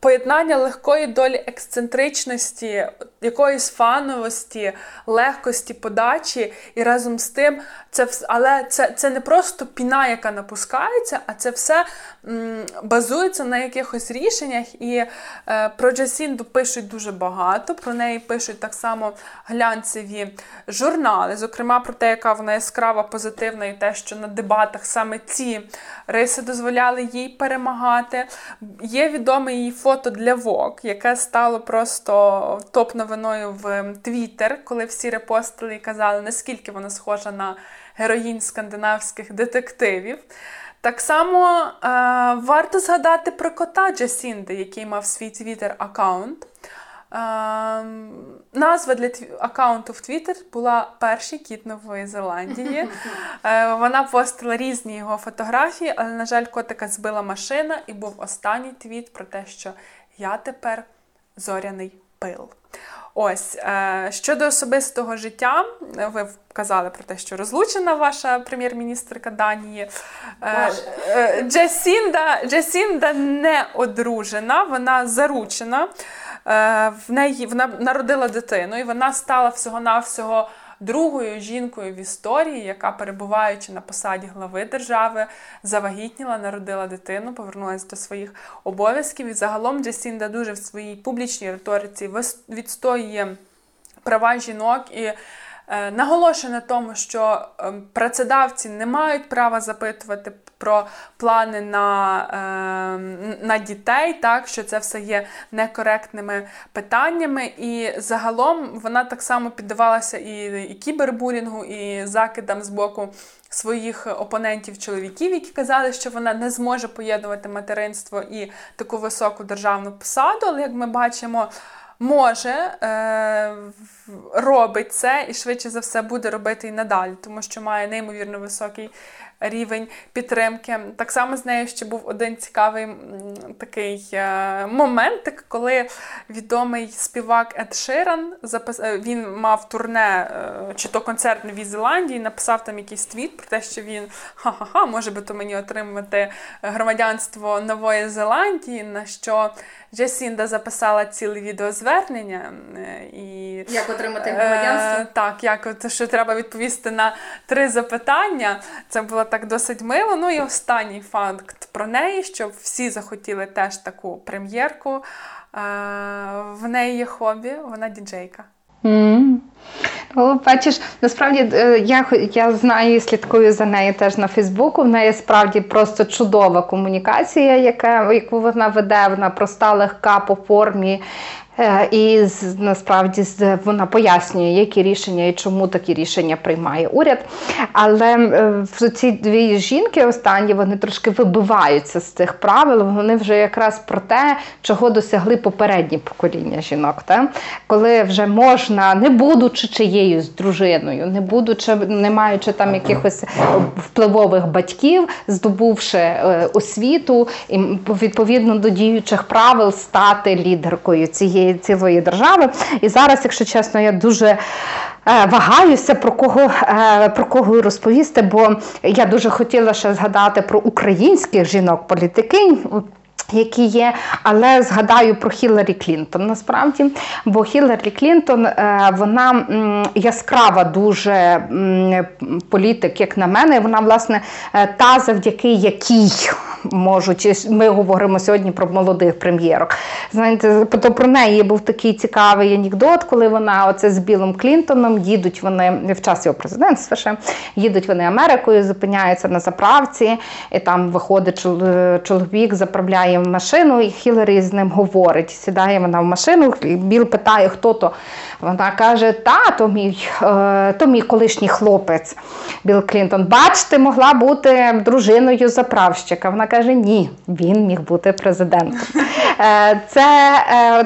поєднання легкої долі ексцентричності, якоїсь фановості, легкості подачі, і разом з тим, це, але це, це не просто піна, яка напускається, а це все м, базується на якихось рішеннях. І е, про Джасінду пишуть дуже багато, про неї пишуть так само глянцеві журнали, зокрема про те, яка вона яскрава, позитивна, і те, що на дебатах саме ці риси дозволяли їй перемагати. Є відоме її фото для Vogue, яке стало просто топ-новиною в Twitter, коли всі репостили і казали, наскільки вона схожа на героїнь скандинавських детективів. Так само е- варто згадати про кота Джасінди, який мав свій Twitter-аккаунт. Е- назва для тві- аккаунту в Twitter була «Перший кіт Нової Зеландії». Е- вона постила різні його фотографії, але, на жаль, котика збила машина, і був останній твіт про те, що «Я тепер зоряний пил». Ось, щодо особистого життя, ви казали про те, що розлучена ваша прем'єр-міністерка Данії. Джасінда, Джасінда не одружена, вона заручена, в неї, вона народила дитину, і вона стала всього-навсього другою жінкою в історії, яка, перебуваючи на посаді глави держави, завагітніла, народила дитину, повернулася до своїх обов'язків. І загалом Джасінда дуже в своїй публічній риториці відстоює права жінок і е, наголошує на тому, що е, працедавці не мають права запитувати про плани на, е, на дітей, так, що це все є некоректними питаннями. І загалом вона так само піддавалася і, і кібербулінгу, і закидам з боку своїх опонентів-чоловіків, які казали, що вона не зможе поєднувати материнство і таку високу державну посаду. Але, як ми бачимо, може, робить це і швидше за все буде робити і надалі, тому що має неймовірно високий рівень підтримки. Так само з нею ще був один цікавий такий моментик, коли відомий співак Ед Ширан, він мав турне, чи то концерт в Новій Зеландії, написав там якийсь твіт про те, що він ха-ха-ха, може би то мені отримувати громадянство Нової Зеландії, на що Джасінда записала ціле відеозвернення. І, як отримати громадянство? Е, так, як от, що треба відповісти на три запитання. Це було так досить мило. Ну і останній факт про неї, щоб всі захотіли теж таку прем'єрку. Е, в неї є хобі, вона діджейка. Mm. О, бачиш, насправді я, я знаю і слідкую за нею теж на Фейсбуку. В неї справді просто чудова комунікація, яка, яку вона веде, вона проста, легка, по формі. І насправді вона пояснює, які рішення і чому такі рішення приймає уряд. Але ці дві жінки останні, вони трошки вибиваються з цих правил. Вони вже якраз про те, чого досягли попередні покоління жінок. Та? Коли вже можна, не будучи чиєюсь дружиною, не будучи, не маючи там якихось впливових батьків, здобувши освіту і відповідно до діючих правил стати лідеркою цієї цілої держави. І зараз, якщо чесно, я дуже вагаюся, про кого, про кого розповісти, бо я дуже хотіла ще згадати про українських жінок-політикинь, які є, але згадаю про Хіларі Клінтон насправді, бо Хіларі Клінтон, вона яскрава дуже політик, як на мене, вона, власне, та, завдяки якій можуть, ми говоримо сьогодні про молодих прем'єрок. Знаєте, то про неї був такий цікавий анекдот, коли вона оце з Білом Клінтоном, їдуть вони, в час його президентства ще, їдуть вони Америкою, зупиняються на заправці, і там виходить чоловік, заправляє в машину, і Хіларі з ним говорить, сідає вона в машину, Біл питає, хто то. Вона каже, та, то мій, то мій колишній хлопець. Білл Клінтон, бач, ти могла бути дружиною заправщика. Вона каже, ні, він міг бути президентом. Це,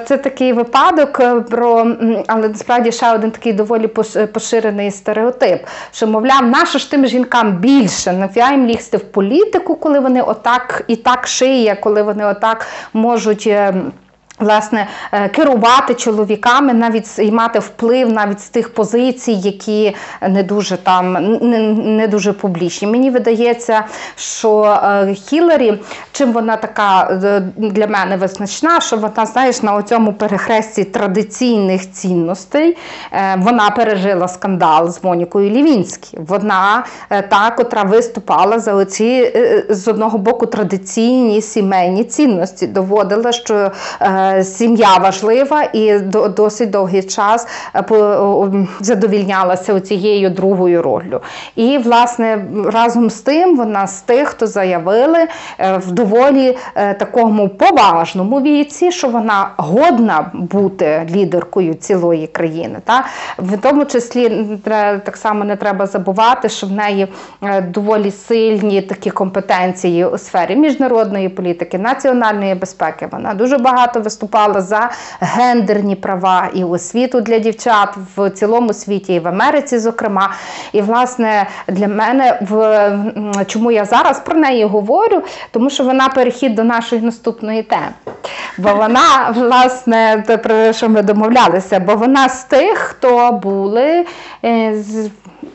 це такий випадок, про, але насправді ще один такий доволі поширений стереотип, що, мовляв, нащо ж тим жінкам більше? Нафіга їм лізти в політику, коли вони отак і так шиє, коли вони отак можуть... власне, керувати чоловіками, навіть і мати вплив навіть з тих позицій, які не дуже там, не, не дуже публічні. Мені видається, що Хіларі, чим вона така для мене визначна, що вона, знаєш, на оцьому перехресті традиційних цінностей, вона пережила скандал з Монікою Лівінські. Вона та, котра виступала за оці, з одного боку, традиційні сімейні цінності, доводила, що сім'я важлива і досить довгий час задовільнялася цією другою роллю. І, власне, разом з тим вона з тих, хто заявили в доволі такому поважному віці, що вона годна бути лідеркою цілої країни. Та? В тому числі так само не треба забувати, що в неї доволі сильні такі компетенції у сфері міжнародної політики, національної безпеки. Вона дуже багато виступала за гендерні права і освіту для дівчат в цілому світі, і в Америці, зокрема. І, власне, для мене, в... чому я зараз про неї говорю, тому що вона перехід до нашої наступної теми. Бо вона, власне, те, про що ми домовлялися, бо вона з тих, хто були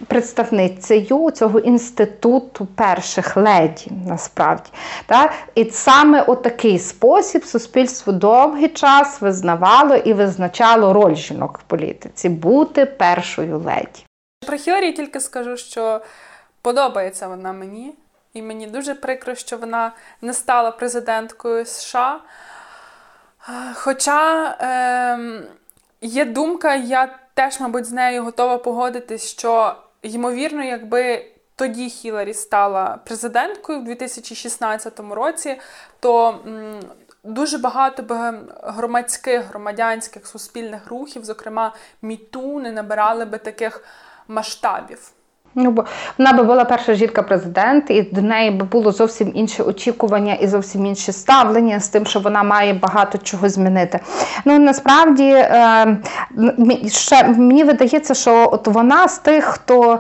представницею цього інституту перших леді, насправді. Так? І саме у такий спосіб суспільство довгий час визнавало і визначало роль жінок в політиці – бути першою леді. Про Хіларі тільки скажу, що подобається вона мені. І мені дуже прикро, що вона не стала президенткою США. Хоча е, є думка, я теж, мабуть, з нею готова погодитись, що, ймовірно, якби тоді Хіларі стала президенткою в дві тисячі шістнадцятому році, то м, дуже багато громадських, громадянських, суспільних рухів, зокрема MeToo, не набирали би таких масштабів. Ну, бо вона би була перша жінка-президент, і до неї би було зовсім інше очікування і зовсім інше ставлення з тим, що вона має багато чого змінити. Ну, насправді, ще, мені видається, що от вона з тих, хто,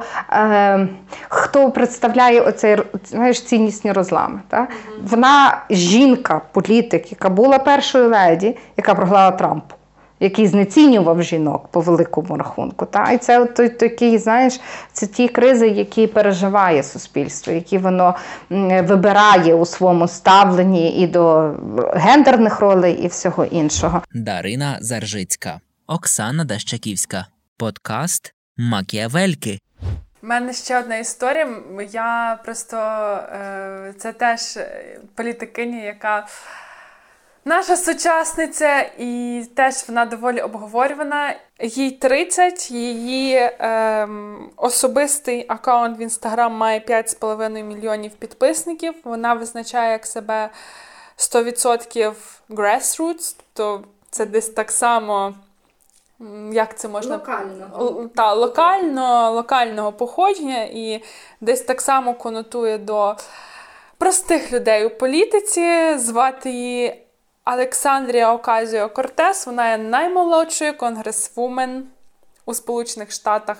хто представляє оцей, знаєш, ціннісні розлами. Так? Вона жінка-політик, яка була першою леді, яка програла Трампу, який знецінював жінок по великому рахунку. Та? І це от такі, знаєш, це ті кризи, які переживає суспільство, які воно вибирає у своєму ставленні і до гендерних ролей, і всього іншого. Дарина Заржицька, Оксана Дащаківська, подкаст «Макіавельки». У мене ще одна історія. Я просто... Це теж політикиня, яка... Наша сучасниця, і теж вона доволі обговорювана. Їй тридцять, її ем, особистий аккаунт в Instagram має п'ять з половиною мільйонів підписників. Вона визначає як себе сто відсотків grassroots, то це десь так само, як це можна... Локального. Та, локально, локального походження, і десь так само конотує до простих людей у політиці, звати її Александрія Окасіо-Кортес, вона є наймолодшою конгресвумен у Сполучених Штатах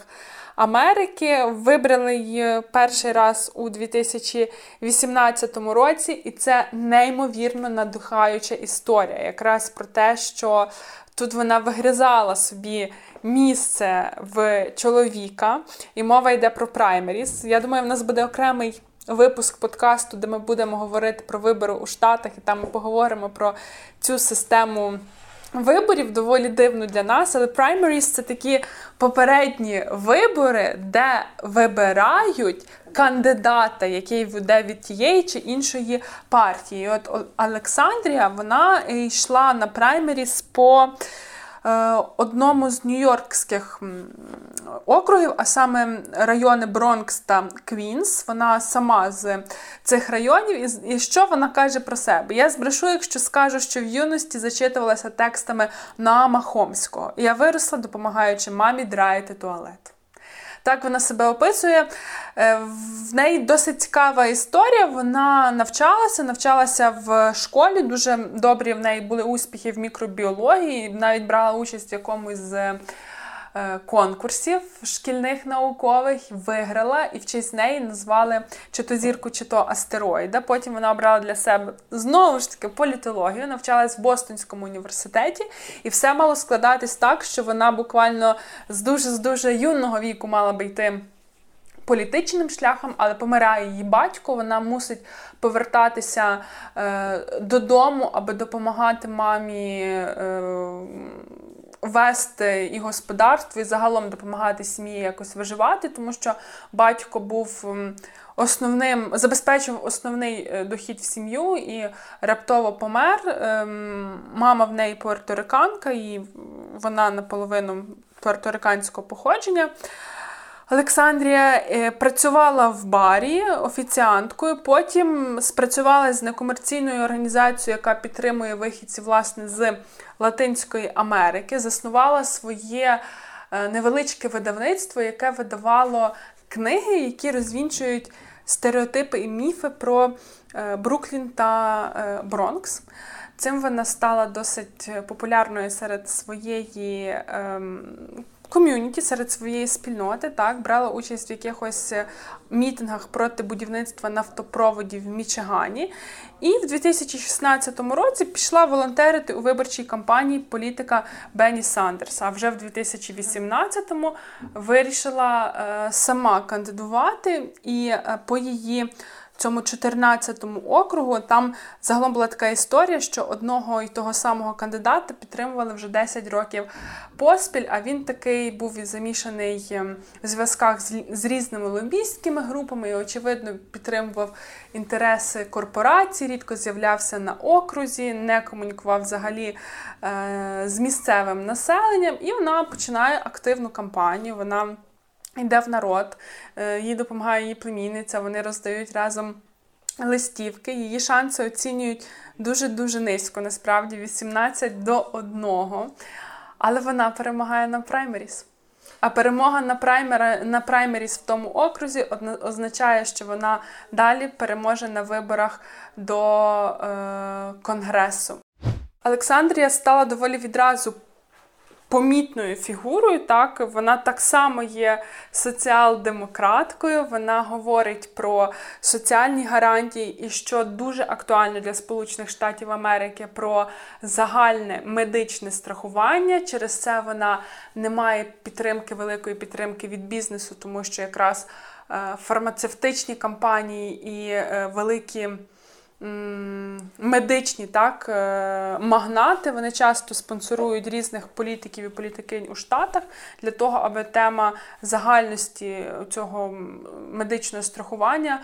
Америки. Вибрали її перший раз у дві тисячі вісімнадцятому році, і це неймовірно надихаюча історія. Якраз про те, що тут вона вигризала собі місце в чоловіка, і мова йде про праймеріс. Я думаю, в нас буде окремий випуск подкасту, де ми будемо говорити про вибори у Штатах, і там ми поговоримо про цю систему виборів, доволі дивно для нас, але праймеріс – це такі попередні вибори, де вибирають кандидата, який веде від тієї чи іншої партії. І от Олександрія, вона йшла на праймеріс по одному з нью-йоркських округів, а саме райони Бронкс та Квінс. Вона сама з цих районів. І що вона каже про себе? Я збрешу, якщо скажу, що в юності зачитувалася текстами Наама Хомського. Я виросла, допомагаючи мамі драїти туалет. Так вона себе описує. В неї досить цікава історія. Вона навчалася, навчалася в школі. Дуже добрі в неї були успіхи в мікробіології. Навіть брала участь в якомусь з конкурсів шкільних наукових, виграла, і в честь неї назвали чи то зірку, чи то астероїда. Потім вона обрала для себе, знову ж таки, політологію, навчалась в Бостонському університеті, і все мало складатись так, що вона буквально з дуже-дуже юного віку мала би йти політичним шляхом, але помирає її батько, вона мусить повертатися е, додому, аби допомагати мамі е, вести і господарство, і загалом допомагати сім'ї якось виживати, тому що батько був основним, забезпечив основний дохід в сім'ю і раптово помер. Мама в неї пуерториканка, і вона наполовину пуерториканського походження. Олександрія працювала в барі офіціанткою, потім спрацювала з некомерційною організацією, яка підтримує вихідців, власне, з Латинської Америки, заснувала своє невеличке видавництво, яке видавало книги, які розвінчують стереотипи і міфи про Бруклін та Бронкс. Цим вона стала досить популярною серед своєї ком'юніті, серед своєї спільноти, так, брала участь в якихось мітингах проти будівництва нафтопроводів в Мічигані. І в дві тисячі шістнадцятому році пішла волонтерити у виборчій кампанії політика Бенні Сандерса. А вже в дві тисячі вісімнадцятому вирішила е, сама кандидувати, і е, по її цьому чотирнадцятому округу там загалом була така історія, що одного і того самого кандидата підтримували вже десять років поспіль, а він такий був і замішаний в зв'язках з, з різними лобістськими групами і, очевидно, підтримував інтереси корпорацій, рідко з'являвся на окрузі, не комунікував взагалі е, з місцевим населенням, і вона починає активну кампанію, вона йде в народ, їй допомагає її племінниця, вони роздають разом листівки, її шанси оцінюють дуже-дуже низько, насправді вісімнадцять до одного, але вона перемагає на праймеріс. А перемога на, праймер, на праймеріс в тому окрузі означає, що вона далі переможе на виборах до е, Конгресу. Олександрія стала доволі відразу помітною фігурою, так, вона так само є соціал-демократкою, вона говорить про соціальні гарантії і, що дуже актуально для Сполучених Штатів Америки, про загальне медичне страхування. Через це вона не має підтримки, великої підтримки від бізнесу, тому що якраз фармацевтичні компанії і великі медичні, так, магнати, вони часто спонсорують різних політиків і політикинь у Штатах для того, аби тема загальності цього медичного страхування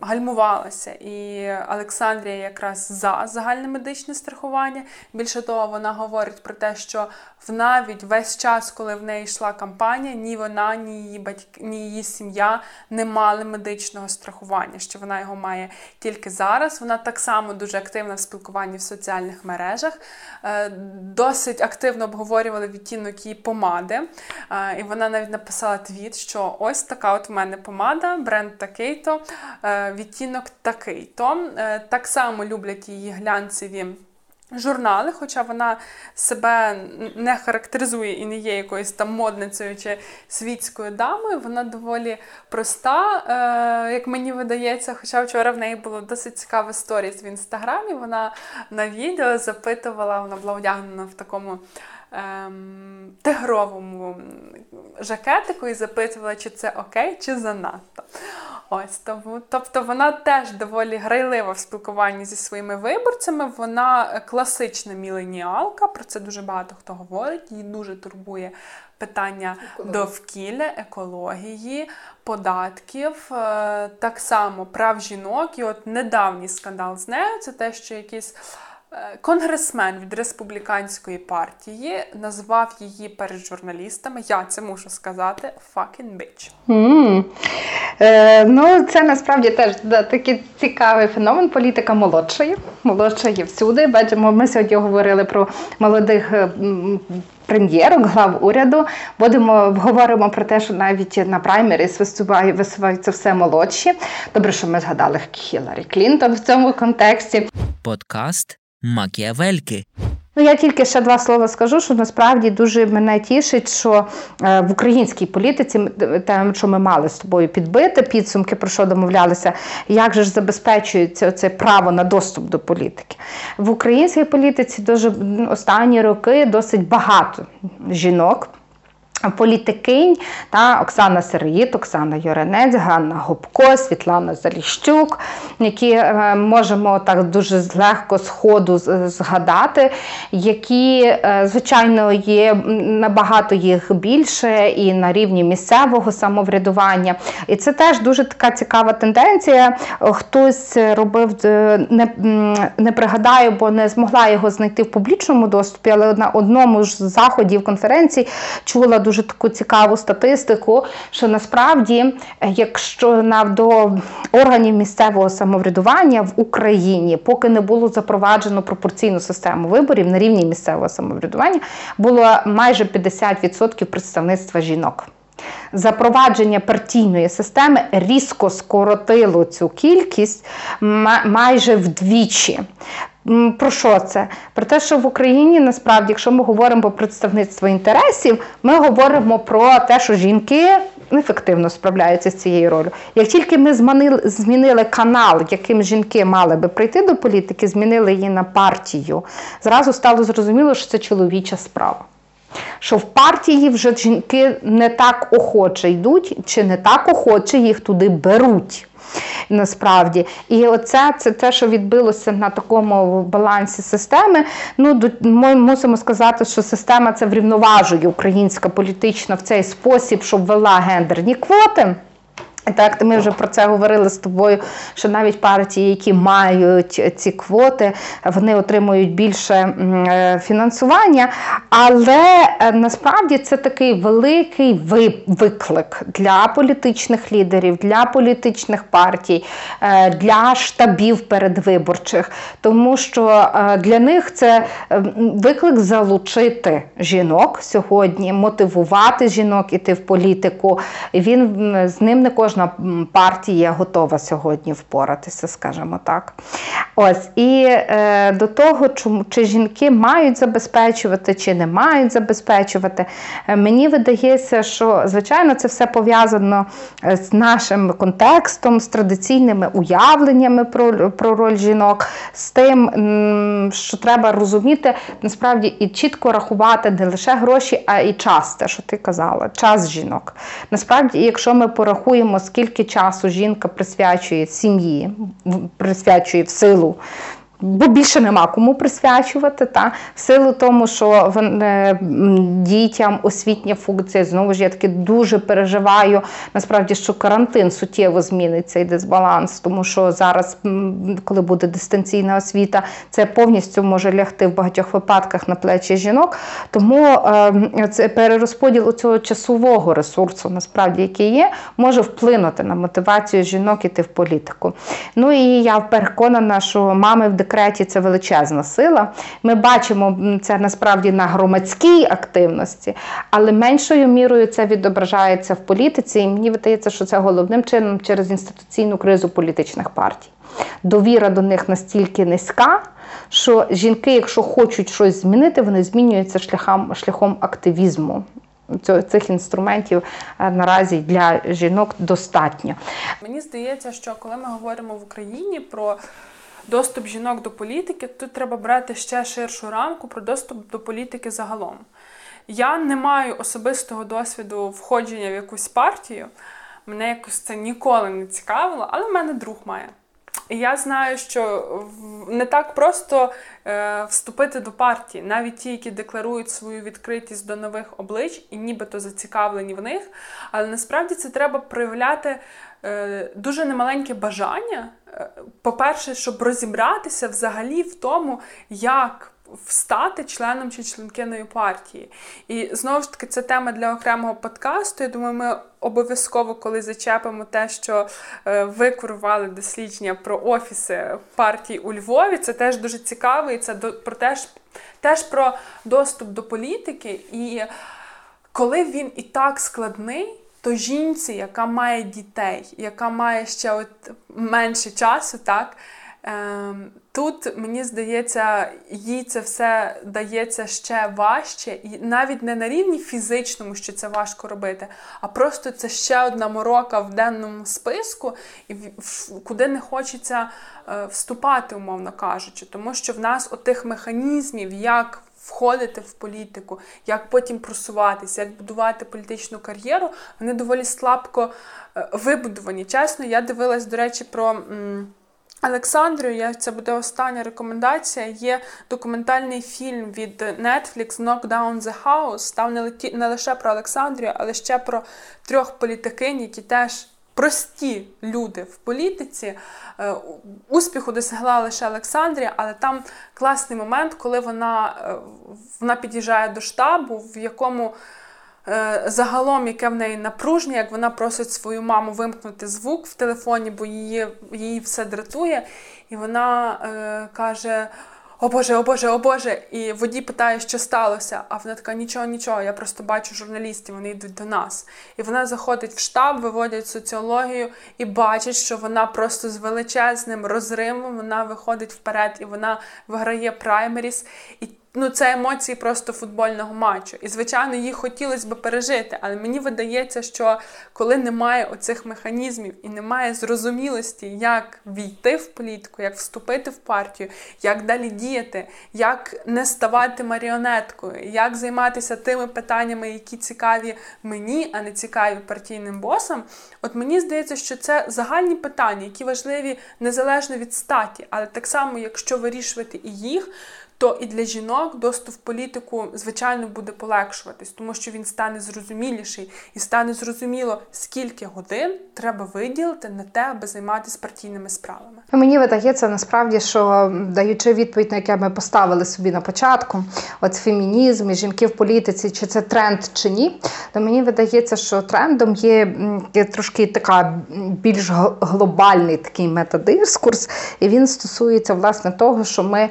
гальмувалася. І Олександрія якраз за загальне медичне страхування. Більше того, вона говорить про те, що навіть весь час, коли в неї йшла кампанія, ні вона, ні її батьки, ні її сім'я не мали медичного страхування, що вона його має тільки зараз. Вона так само дуже активна в спілкуванні в соціальних мережах. Досить активно обговорювали відтінок її помади. І вона навіть написала твіт, що ось така от в мене помада, бренд такий-то, відтінок такий-то. Так само люблять її глянцеві журнали, хоча вона себе не характеризує і не є якоюсь там модницею чи світською дамою, вона доволі проста, е- як мені видається, хоча вчора в неї було досить цікаве сторіс в Інстаграмі, вона на відео запитувала, вона була одягнена в такому тигровому жакетику і запитувала, чи це окей, чи занадто. Ось, тому, тобто вона теж доволі грайлива в спілкуванні зі своїми виборцями, вона класична міленіалка, про це дуже багато хто говорить, її дуже турбує питання екології, довкілля, екології, податків, так само прав жінок. І от недавній скандал з нею, це те, що якийсь конгресмен від республіканської партії назвав її перед журналістами, я це мушу сказати, fucking bitch. Mm. Е, ну, це насправді теж да, такий цікавий феномен, політика молодшої. Молодшої всюди. Бачимо, ми сьогодні говорили про молодих прем'єрок, глав уряду. Будемо, говоримо про те, що навіть на праймеріс висуваються все молодші. Добре, що ми згадали Хіларі Клінтон в цьому контексті. Подкаст «Макіавельки». Ну, я тільки ще два слова скажу, що насправді дуже мене тішить, що в українській політиці, те, що ми мали з тобою підбити, підсумки, про що домовлялися, як же ж забезпечується це право на доступ до політики. В українській політиці дуже останні роки досить багато жінок, політикинь, та Оксана Сироїд, Оксана Юринець, Ганна Гопко, Світлана Заліщук, які е, можемо так дуже легко з ходу згадати, які, е, звичайно, є набагато їх більше і на рівні місцевого самоврядування. І це теж дуже така цікава тенденція. Хтось робив, не, не пригадаю, бо не змогла його знайти в публічному доступі, але на одному ж заходів конференції чула дуже таку цікаву статистику, що насправді, якщо до органів місцевого самоврядування в Україні, поки не було запроваджено пропорційну систему виборів на рівні місцевого самоврядування, було майже п'ятдесят відсотків представництва жінок. Запровадження партійної системи різко скоротило цю кількість майже вдвічі. Про що це? Про те, що в Україні, насправді, якщо ми говоримо про представництво інтересів, ми говоримо про те, що жінки ефективно справляються з цією ролью. Як тільки ми змінили, змінили канал, яким жінки мали би прийти до політики, змінили її на партію, зразу стало зрозуміло, що це чоловіча справа. Що в партії вже жінки не так охоче йдуть, чи не так охоче їх туди беруть. Насправді. І оце, це те, що відбилося на такому балансі системи. Ну, ми мусимо сказати, що система це врівноважує українська політична в цей спосіб, щоб вела гендерні квоти. Так, ми вже про це говорили з тобою, що навіть партії, які мають ці квоти, вони отримують більше фінансування. Але насправді це такий великий виклик для політичних лідерів, для політичних партій, для штабів передвиборчих. Тому що для них це виклик залучити жінок сьогодні, мотивувати жінок іти в політику. Він, з ним не кожен партія готова сьогодні впоратися, скажімо так. Ось. І е, до того, чому, чи жінки мають забезпечувати, чи не мають забезпечувати, е, мені видається, що, звичайно, це все пов'язано з нашим контекстом, з традиційними уявленнями про, про роль жінок, з тим, м, що треба розуміти, насправді, і чітко рахувати не лише гроші, а і час, те, що ти казала, час жінок. Насправді, якщо ми порахуємо, скільки часу жінка присвячує сім'ї, присвячує в силу, бо більше нема кому присвячувати, та? В силу тому, що вони, дітям освітня функція, знову ж я таки дуже переживаю, насправді, що карантин суттєво змінить цей дисбаланс, тому що зараз, коли буде дистанційна освіта, це повністю може лягти в багатьох випадках на плечі жінок, тому е, це перерозподіл цього часового ресурсу, насправді, який є, може вплинути на мотивацію жінок іти в політику. Ну і я переконана, що мами в декреті це величезна сила. Ми бачимо це насправді на громадській активності, але меншою мірою це відображається в політиці, і мені видається, що це головним чином через інституційну кризу політичних партій. Довіра до них настільки низька, що жінки, якщо хочуть щось змінити, вони змінюються шляхом, шляхом активізму. Цих інструментів наразі для жінок достатньо. Мені здається, що коли ми говоримо в Україні про доступ жінок до політики, тут треба брати ще ширшу рамку про доступ до політики загалом. Я не маю особистого досвіду входження в якусь партію. мене якось це ніколи не цікавило, але в мене друг має. І я знаю, що не так просто е, вступити до партії. Навіть ті, які декларують свою відкритість до нових облич і нібито зацікавлені в них, але насправді це треба проявляти е, дуже немаленьке бажання. По-перше, щоб розібратися взагалі в тому, як встати членом чи членкиною партії. І знову ж таки, це тема для окремого подкасту. Я думаю, ми обов'язково, коли зачепимо те, що е, ви курували дослідження про офіси партій у Львові, це теж дуже цікаво, і це до, про теж, теж про доступ до політики. І коли він і так складний, то жінці, яка має дітей, яка має ще от менше часу, так, тут, мені здається, їй це все дається ще важче, і навіть не на рівні фізичному, що це важко робити, а просто це ще одна морока в денному списку, куди не хочеться вступати, умовно кажучи, тому що в нас отих механізмів, як входити в політику, як потім просуватися, як будувати політичну кар'єру, вони доволі слабко вибудовані. Чесно, я дивилась, до речі, про Олександрію, я, це буде остання рекомендація, є документальний фільм від Netflix «Knock Down the House». Там не, леті, не лише про Олександрію, але ще про трьох політикинь, які теж прості люди в політиці. Успіху досягла лише Олександрія, але там класний момент, коли вона, вона під'їжджає до штабу, в якому загалом, яке в неї напруження, як вона просить свою маму вимкнути звук в телефоні, бо її, її все дратує. І вона е, каже: «О Боже, о Боже, о Боже!» І водій питає, що сталося. А вона така: «Нічого, нічого, я просто бачу журналістів, вони йдуть до нас». І вона заходить в штаб, виводять соціологію і бачить, що вона просто з величезним розривом, вона виходить вперед і вона виграє праймеріс. І ну, це емоції просто футбольного матчу. І, звичайно, їх хотілося б пережити, але мені видається, що коли немає оцих механізмів і немає зрозумілості, як війти в політику, як вступити в партію, як далі діяти, як не ставати маріонеткою, як займатися тими питаннями, які цікаві мені, а не цікаві партійним босам, от мені здається, що це загальні питання, які важливі незалежно від статі, але так само, якщо вирішувати і їх, то і для жінок доступ в політику, звичайно, буде полегшуватись, тому що він стане зрозуміліший і стане зрозуміло, скільки годин треба виділити на те, аби займатися партійними справами. Мені видається насправді, що, даючи відповідь, на яке ми поставили собі на початку, от фемінізм і жінки в політиці, чи це тренд, чи ні, то мені видається, що трендом є трошки така більш глобальний такий метадискурс, і він стосується, власне, того, що ми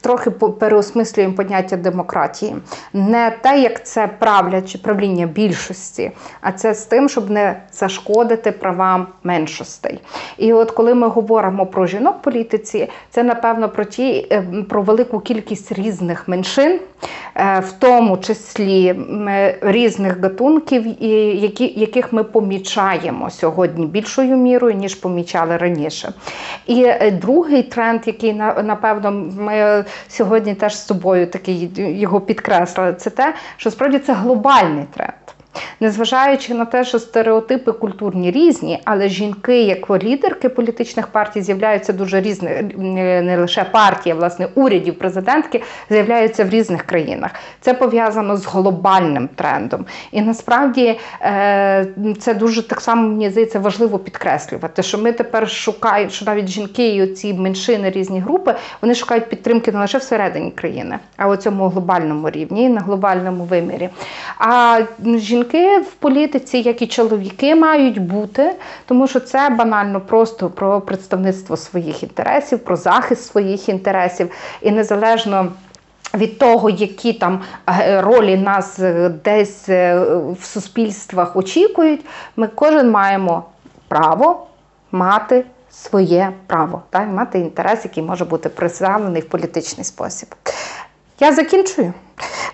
трохи переосмислюємо поняття демократії. Не те, як це правляче правління більшості, а це з тим, щоб не зашкодити правам меншостей. І от коли ми говоримо про жінок в політиці, це, напевно, про ті, про велику кількість різних меншин, в тому числі різних гатунків, які, яких ми помічаємо сьогодні більшою мірою, ніж помічали раніше. І другий тренд, який, напевно, ми сьогодні теж з тобою такий його підкреслили, це те, що справді це глобальний тренд. Незважаючи на те, що стереотипи культурні різні, але жінки як лідерки політичних партій з'являються дуже різні, не лише партії, а власне урядів, президентки, з'являються в різних країнах. Це пов'язано з глобальним трендом. І насправді це дуже так само, мені здається, важливо підкреслювати, що ми тепер шукаємо, що навіть жінки і оці меншини, різні групи, вони шукають підтримки не лише всередині країни, а у цьому глобальному рівні, на глобальному вимірі. А жінки в політиці, як і чоловіки, мають бути, тому що це банально просто про представництво своїх інтересів, про захист своїх інтересів, і незалежно від того, які там ролі нас десь в суспільствах очікують, ми кожен маємо право мати своє право, так? Мати інтерес, який може бути представлений в політичний спосіб. Я закінчую.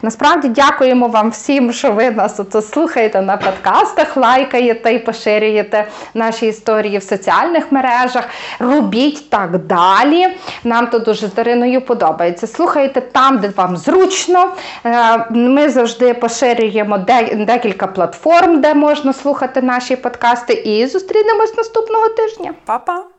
Насправді дякуємо вам всім, що ви нас слухаєте на подкастах, лайкаєте і поширюєте наші історії в соціальних мережах. Робіть так далі. Нам тут дуже з Дариною подобається. Слухайте там, де вам зручно. Ми завжди поширюємо декілька платформ, де можна слухати наші подкасти. І зустрінемось наступного тижня. Па-па!